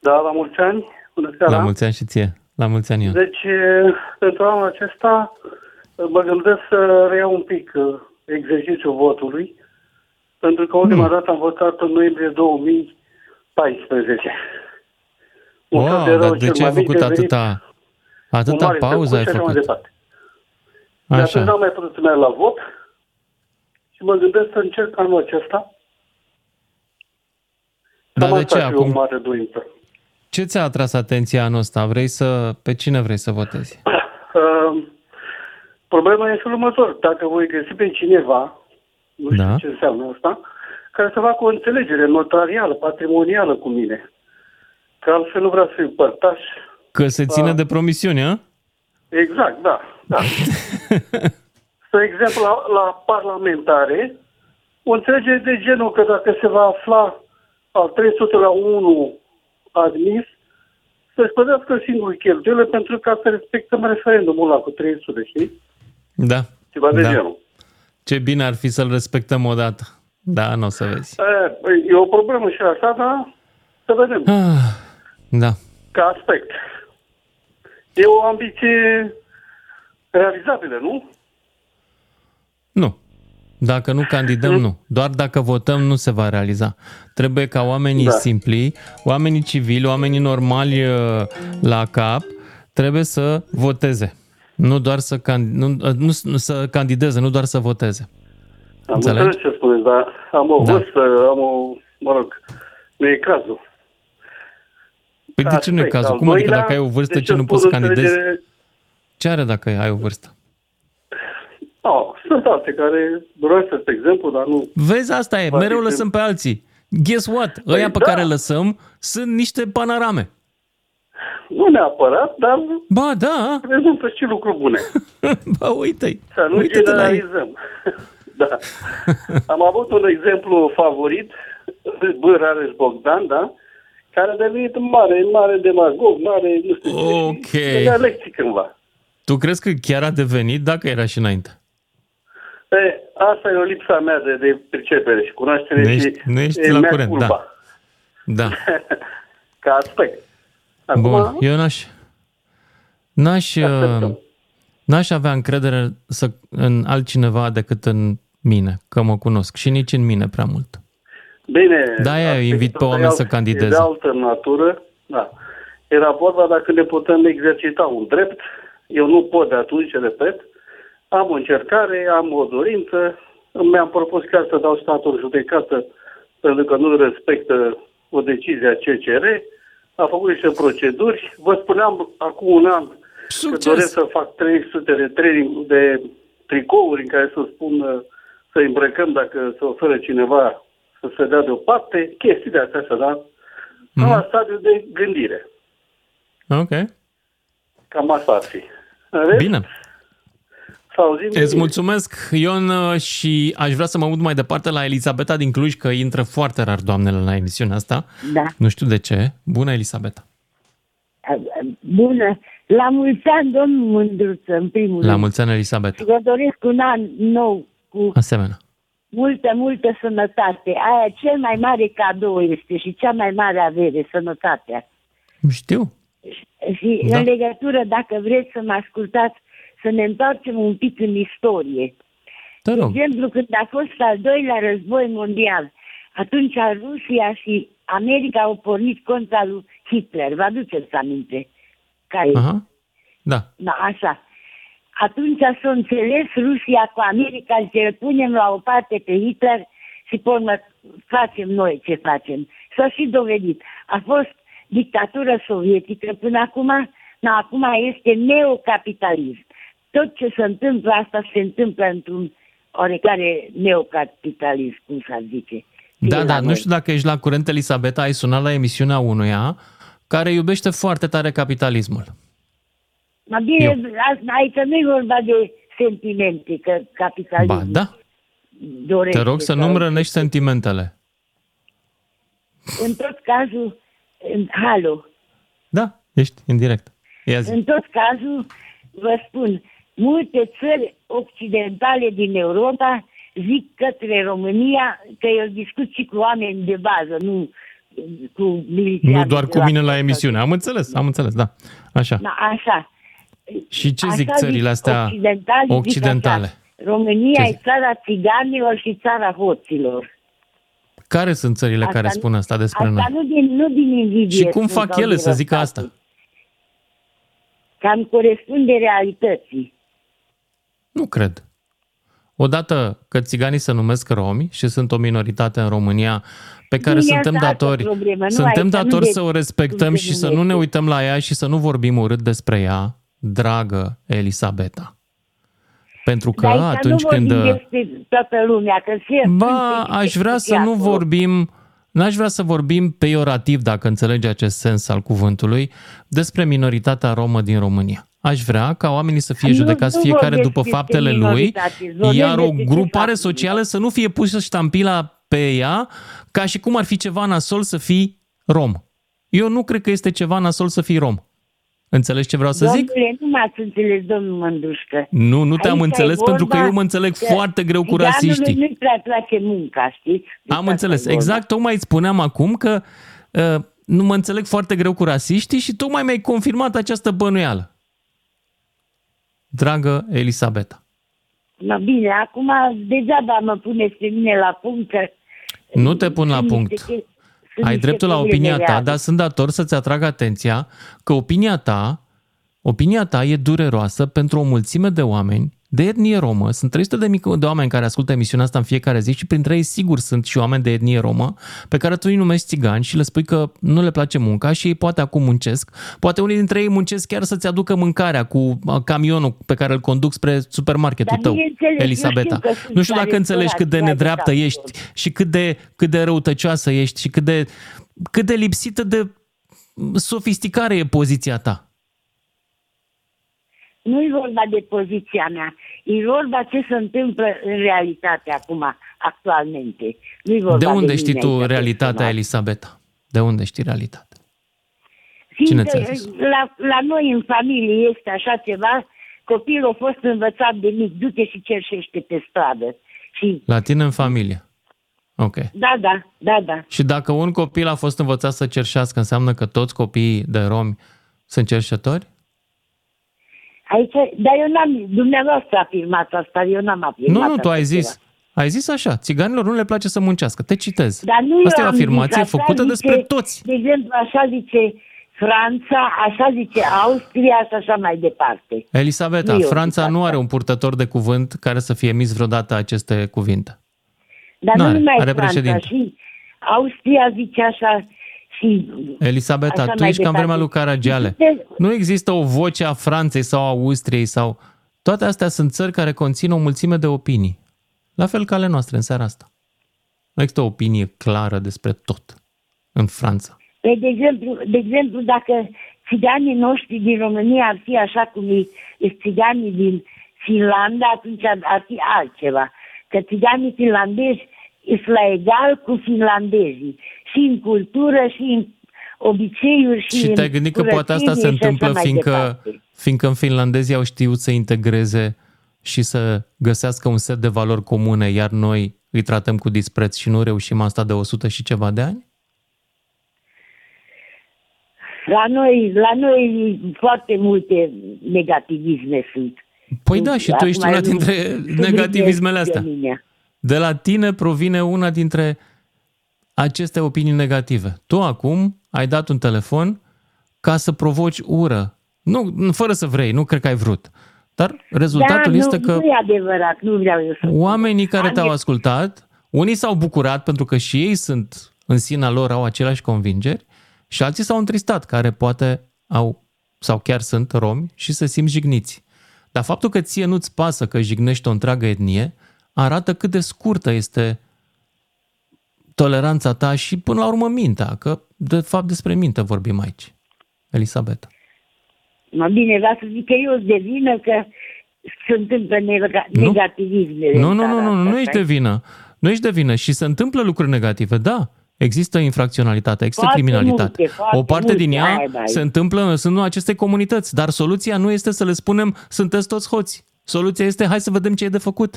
Da, la mulți ani. Bună seara. La mulți ani și ție. La mulți ani, Ion. Deci, pentru anul acesta, mă gândesc să reiau un pic exercițiul votului, pentru că ultima hmm. dată am votat în noiembrie două mii paisprezece. Wow, de dar de ce ai făcut atâta, atâta pauză ai făcut? De atunci n-am mai putut să merg la vot și mă gândesc să încerc anul acesta. Dar de ce acum? Mare dorință. Ce ți-a atras atenția anul ăsta? Vrei să, pe cine vrei să votezi? Uh, problema este următor. Dacă voi găsi pe cineva, nu știu da. ce înseamnă asta, care să facă o înțelegere notarială, patrimonială cu mine. Că altfel nu vreau să fiu părtaș. Că se ține a... de promisiune, a? Exact, da. da. Spre exemplu, la, la parlamentare, o înțelegere de genul că dacă se va afla al trei sute la unu admis, să-și pădească singurul cheltuielă pentru ca să respectăm referendumul ăla cu trei sute, știi? Da. Ceva de da. genul. Ce bine ar fi să-l respectăm odată. Da, nu o să vezi. E, e o problemă și așa, dar să vedem. Ah. Da. Ca aspect. E o ambiție realizabilă, nu? Nu. Dacă nu candidăm, mm. nu. Doar dacă votăm, nu se va realiza. Trebuie ca oamenii da. simpli, oamenii civili, oamenii normali la cap, trebuie să voteze. Nu doar să, can- nu, nu, nu, să candideze, nu doar să voteze. Am înțeles ce spuneți, dar am o da. vârstă, am o... mă rog, nu e cazul. Păi de ce nu e cazul? Cum adică dacă ai o vârstă, ce nu poți să candidezi? Înțelegere... Ce are dacă ai o vârstă? Oh, sunt alte care doresc să-ți exemplu, dar nu... Vezi, asta e, mereu lăsăm pe alții. Guess what? Păi ăia da. pe care lăsăm sunt niște panorame. Nu neapărat, dar... Ba, da. Prezintă și lucruri bune. Ba, uite-i. Să nu uite-te generalizăm. Da. Am avut un exemplu favorit, Bărăreș Bogdan, da? Care a devenit mare, mare demagog, mare, nu știu okay. ce, lecții cândva. Tu crezi că chiar a devenit dacă era și înainte? E, asta e o lipsa mea de, de pricepere și cunoaștere. Nu ești, și, nu ești e, la curent, culpa. da. da. Ca aspect. Acum, bun, eu n-aș, n-aș, n-aș avea încredere să, în altcineva decât în mine, că mă cunosc și nici în mine prea mult. Bine, da, eu invit pe oameni să candideze. De altă natură, da. Era vorba dacă ne putem exercita un drept. Eu nu pot de atunci, repet. Am o încercare, am o dorință. Mi-am propus chiar să dau statul judecată pentru că nu respectă o decizie a C C R. A făcut niște proceduri. Vă spuneam acum un an Succes. că doresc să fac trei sute de, trei, de tricouri în care să spun să îmbrăcăm dacă se oferă cineva să se dea deoparte, chestii de astea, să da, mm-hmm. la stadiu de gândire. Ok. Cam asta ar fi. Rest, bine. Îți mulțumesc, Ion, și aș vrea să mă mut mai departe la Elisabeta din Cluj, că intră foarte rar doamnele la emisiunea asta. Da. Nu știu de ce. Bună, Elisabeta. Bună. La mulți ani, domnul Mîndruță, în primul la rând. La mulți ani, Elisabeta. Și vă doresc un an nou cu... Asemenea. Multă, multă sănătate. Aia cel mai mare cadou este și cea mai mare avere, sănătatea. Știu. Și da. în legătură, dacă vreți să mă ascultați, să ne întoarcem un pic în istorie. De exemplu, când a fost al doilea război mondial, atunci Rusia și America au pornit contra lui Hitler. Vă aduceți aminte? Care? Aha. Da. Da, așa. Atunci s-a înțeles Rusia cu America, ce punem la o parte pe Hitler și pe urmă facem noi ce facem. S-a și dovedit. A fost dictatură sovietică până acum, dar acum este neocapitalism. Tot ce se întâmplă, asta se întâmplă într-un oricare neocapitalist, cum s-ar zice. Da, da, nu știu dacă ești la curent, Elisabeta, ai sunat la emisiunea unuia care iubește foarte tare capitalismul. Mă bine, Eu. aici nu e vorba de sentimente, că capitalismul ba, da. dorește. Te rog să nu-mi rănești sentimentele. În tot cazul, în halo. Da, ești în direct. În tot cazul, vă spun, multe țări occidentale din Europa zic către România, că eu discut și cu oameni de bază, nu cu miliția. Nu doar cu mine la emisiune. Am înțeles, am înțeles, da. Așa. Da, așa. Și ce zic așa țările astea occidentale? occidentale. România e țara țiganilor și țara hoților. Care sunt țările asta care spun asta despre asta noi? Nu din, nu din invidie. Și cum fac ele să zică asta? Cam corespunde realității. Nu cred. Odată că țiganii se numesc romi și sunt o minoritate în România pe care Bine, suntem datori, problemă, suntem datori să o respectăm și să nu ne uităm la ea și să nu vorbim urât despre ea, dragă Elisabeta. Pentru că dar atunci nu când... toată lumea, că ba, aș vrea să nu vorbim... N-aș vrea să vorbim peiorativ, dacă înțelegi acest sens al cuvântului, despre minoritatea romă din România. Aș vrea ca oamenii să fie judecați fiecare după faptele lui, iar o grupare socială să nu fie pusă ștampila pe ea, ca și cum ar fi ceva nasol să fii rom. Eu nu cred că este ceva nasol să fii rom. Înțelegi ce vreau să Domnule, zic? Domnule, nu m-ați înțeles, domnul Mândruță. Nu, nu te-am înțeles pentru că eu mă înțeleg foarte greu cu rasiștii. Nu-i prea place munca, știți? Am înțeles. Exact, tocmai îți spuneam acum că uh, nu mă înțeleg foarte greu cu rasiștii și tocmai mi-ai confirmat această bănuială. Dragă Elisabeta. No, bine, acum degeaba mă puneți pe mine la punct. Nu te pun la punct. Ai dreptul la opinia ta, dar sunt dator să-ți atrag atenția că opinia ta, opinia ta e dureroasă pentru o mulțime de oameni de etnie romă. Sunt trei sute de mii de oameni care ascultă emisiunea asta în fiecare zi și printre ei sigur sunt și oameni de etnie romă pe care tu îi numești țigani și le spui că nu le place munca și ei poate acum muncesc. Poate unii dintre ei muncesc chiar să-ți aducă mâncarea cu camionul pe care îl conduc spre supermarketul tău, Elisabeta. Nu știu dacă înțelegi cât de nedreaptă ești și cât de, cât de răutăcioasă ești și cât de, cât de lipsită de sofisticare e poziția ta. Nu e vorba de poziția mea, e vorba ce se întâmplă în realitate acum, actualmente. Nu-i vorba de unde de știi tu realitatea, Elisabeta? De unde știi realitatea? Cine ți-a zis? La, la noi în familie este așa ceva, copilul a fost învățat de mic, du-te și cerșește pe stradă. Și... La tine în familie? Ok. Da, da, da, da. Și dacă un copil a fost învățat să cerșească, înseamnă că toți copiii de romi sunt cerșetori? Aici, dar eu n-am, dumneavoastră afirmat asta, eu n-am afirmat asta. Nu, nu, tu ai zis, ceva. ai zis așa, țiganilor nu le place să muncească, te citez. Dar nu asta e o afirmație zis, făcută zice, despre toți. De exemplu, așa zice Franța, așa zice Austria și așa mai departe. Elisabeta, nu Franța nu are un purtător de cuvânt care să fie emis vreodată aceste cuvinte. Dar N-are, nu numai are Franța, președinte. Și Austria zice așa... Și Elisabeta, tu ești ca în vremea lui Caragiale. Nu există o voce a Franței sau a Austriei sau... Toate astea sunt țări care conțin o mulțime de opinii. La fel ca ale noastre în seara asta. Nu există o opinie clară despre tot în Franța. De exemplu, de exemplu dacă țiganii noștri din România ar fi așa cum e, e țiganii din Finlanda, atunci ar fi altceva. Că țiganii finlandezi este la egal cu finlandezii. Și în cultură, și în obiceiuri, și, și în te-ai gândit că poate asta se întâmplă fiindcă, fiindcă finlandezii au știut să integreze și să găsească un set de valori comune, iar noi îi tratăm cu dispreț și nu reușim asta de o sută și ceva de ani? La noi, la noi foarte multe negativisme sunt. Păi da, și tu ești una dintre negativismele astea. De la tine provine una dintre aceste opinii negative. Tu acum ai dat un telefon ca să provoci ură. Nu, fără să vrei, nu cred că ai vrut. Dar rezultatul da, este nu, că nu e adevărat, nu vreau eu să oamenii care Am te-au ascultat, unii s-au bucurat pentru că și ei sunt în sinea lor, au aceleași convingeri și alții s-au întristat, care poate au sau chiar sunt romi și se simt jigniți. Dar faptul că ție nu-ți pasă că jignești o întreagă etnie arată cât de scurtă este toleranța ta și, până la urmă, mintea, că, de fapt, despre minte vorbim aici. Elisabeta. Mă, bine, vreau să zic că eu sunt de vină că se întâmplă negativisme. Nu, nu, nu, nu, nu, nu ești de vină. Nu ești de vină și se întâmplă lucruri negative, da. Există infracționalitate, există foarte criminalitate. Multe, o parte multe, din ea hai, hai. se întâmplă, sunt nu aceste comunități, dar soluția nu este să le spunem sunteți toți hoți. Soluția este hai să vedem ce e de făcut.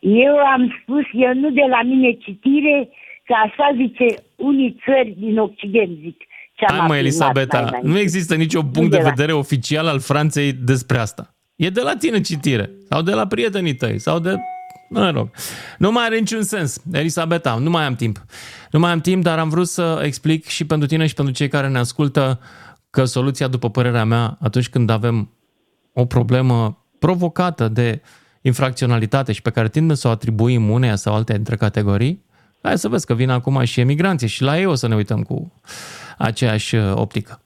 Eu am spus, eu nu de la mine citire, că așa zice unii țări din Occident, zic. Hai mă, Elisabeta, mai, mai, nu există niciun punct de, de vedere la... oficial al Franței despre asta. E de la tine citire, sau de la prietenii tăi, sau de... Mă rog. Nu mai are niciun sens, Elisabeta, nu mai am timp. Nu mai am timp, dar am vrut să explic și pentru tine și pentru cei care ne ascultă că soluția, după părerea mea, atunci când avem o problemă provocată de infracționalitate și pe care tindem să o atribuim uneia sau alte dintre categorii, hai să vezi că vin acum și emigranții și la ei o să ne uităm cu aceeași optică.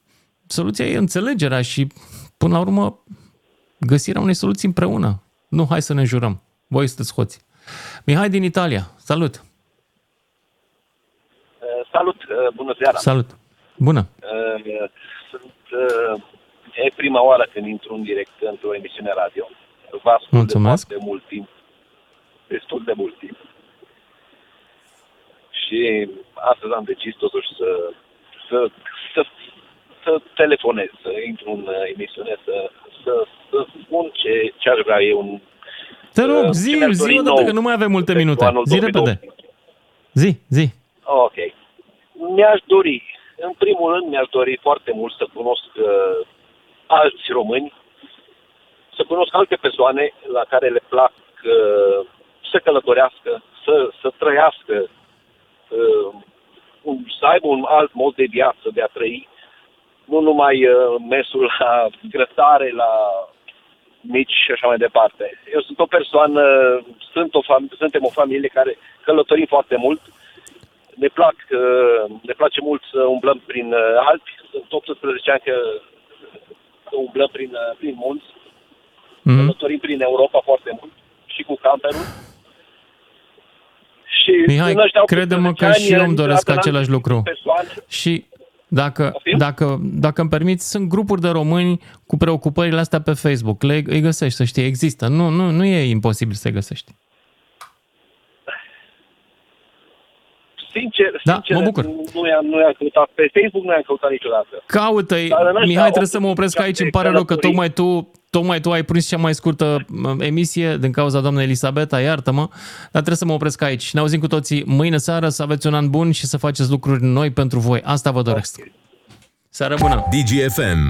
Soluția e înțelegerea și, până la urmă, găsirea unei soluții împreună. Nu, hai să ne înjurăm. Voi sunteți hoți. Mihai din Italia, salut! Salut, bună seara! Salut! Bună! Sunt, e prima oară când intru în direct într-o emisiune radio. Vă ascult Mulțumesc. de mult timp, destul de mult timp. Și astăzi am decis totuși să, să, să, să telefonez, să intru în emisiune, să, să, să spun ce, ce aș vrea eu în... Te rog, uh, zi, zi o dată, că nu mai avem multe minute. Zi repede. Zi, zi. Ok. Mi-aș dori, în primul rând, mi-aș dori foarte mult să cunosc uh, alți români, să cunosc alte persoane la care le plac uh, să călătorească, să, să trăiască, uh, un, să aibă un alt mod de viață, de a trăi, nu numai uh, mersul la grătare, la... mici și așa mai departe. Eu sunt o persoană, sunt o fam- suntem o familie care călătorim foarte mult. Ne, plac, ne place mult să umblăm prin Alpi. Sunt optsprezece ani că umblăm prin, prin munți. Mm-hmm. Călătorim prin Europa foarte mult și cu camperul. Și Mihai, crede-mă că și eu îmi doresc același lucru. Persoane. Și... Dacă, dacă, dacă îmi permiți, sunt grupuri de români cu preocupările astea pe Facebook. Le, îi găsești, să știi, există. Nu, nu, nu e imposibil să-i găsești. Sincer, da, sincer mă bucur. Nu i-am, nu i-am căutat. Pe Facebook nu i-am căutat niciodată. Caută-i. Mihai, trebuie să mă opresc aici. Îmi pare rău că tocmai tu, tocmai tu ai prins cea mai scurtă emisie din cauza doamnei Elisabeta, iartă-mă, dar trebuie să mă opresc aici. Ne auzim cu toții mâine seară, să aveți un an bun și să faceți lucruri noi pentru voi. Asta vă doresc. Seară bună! D G F M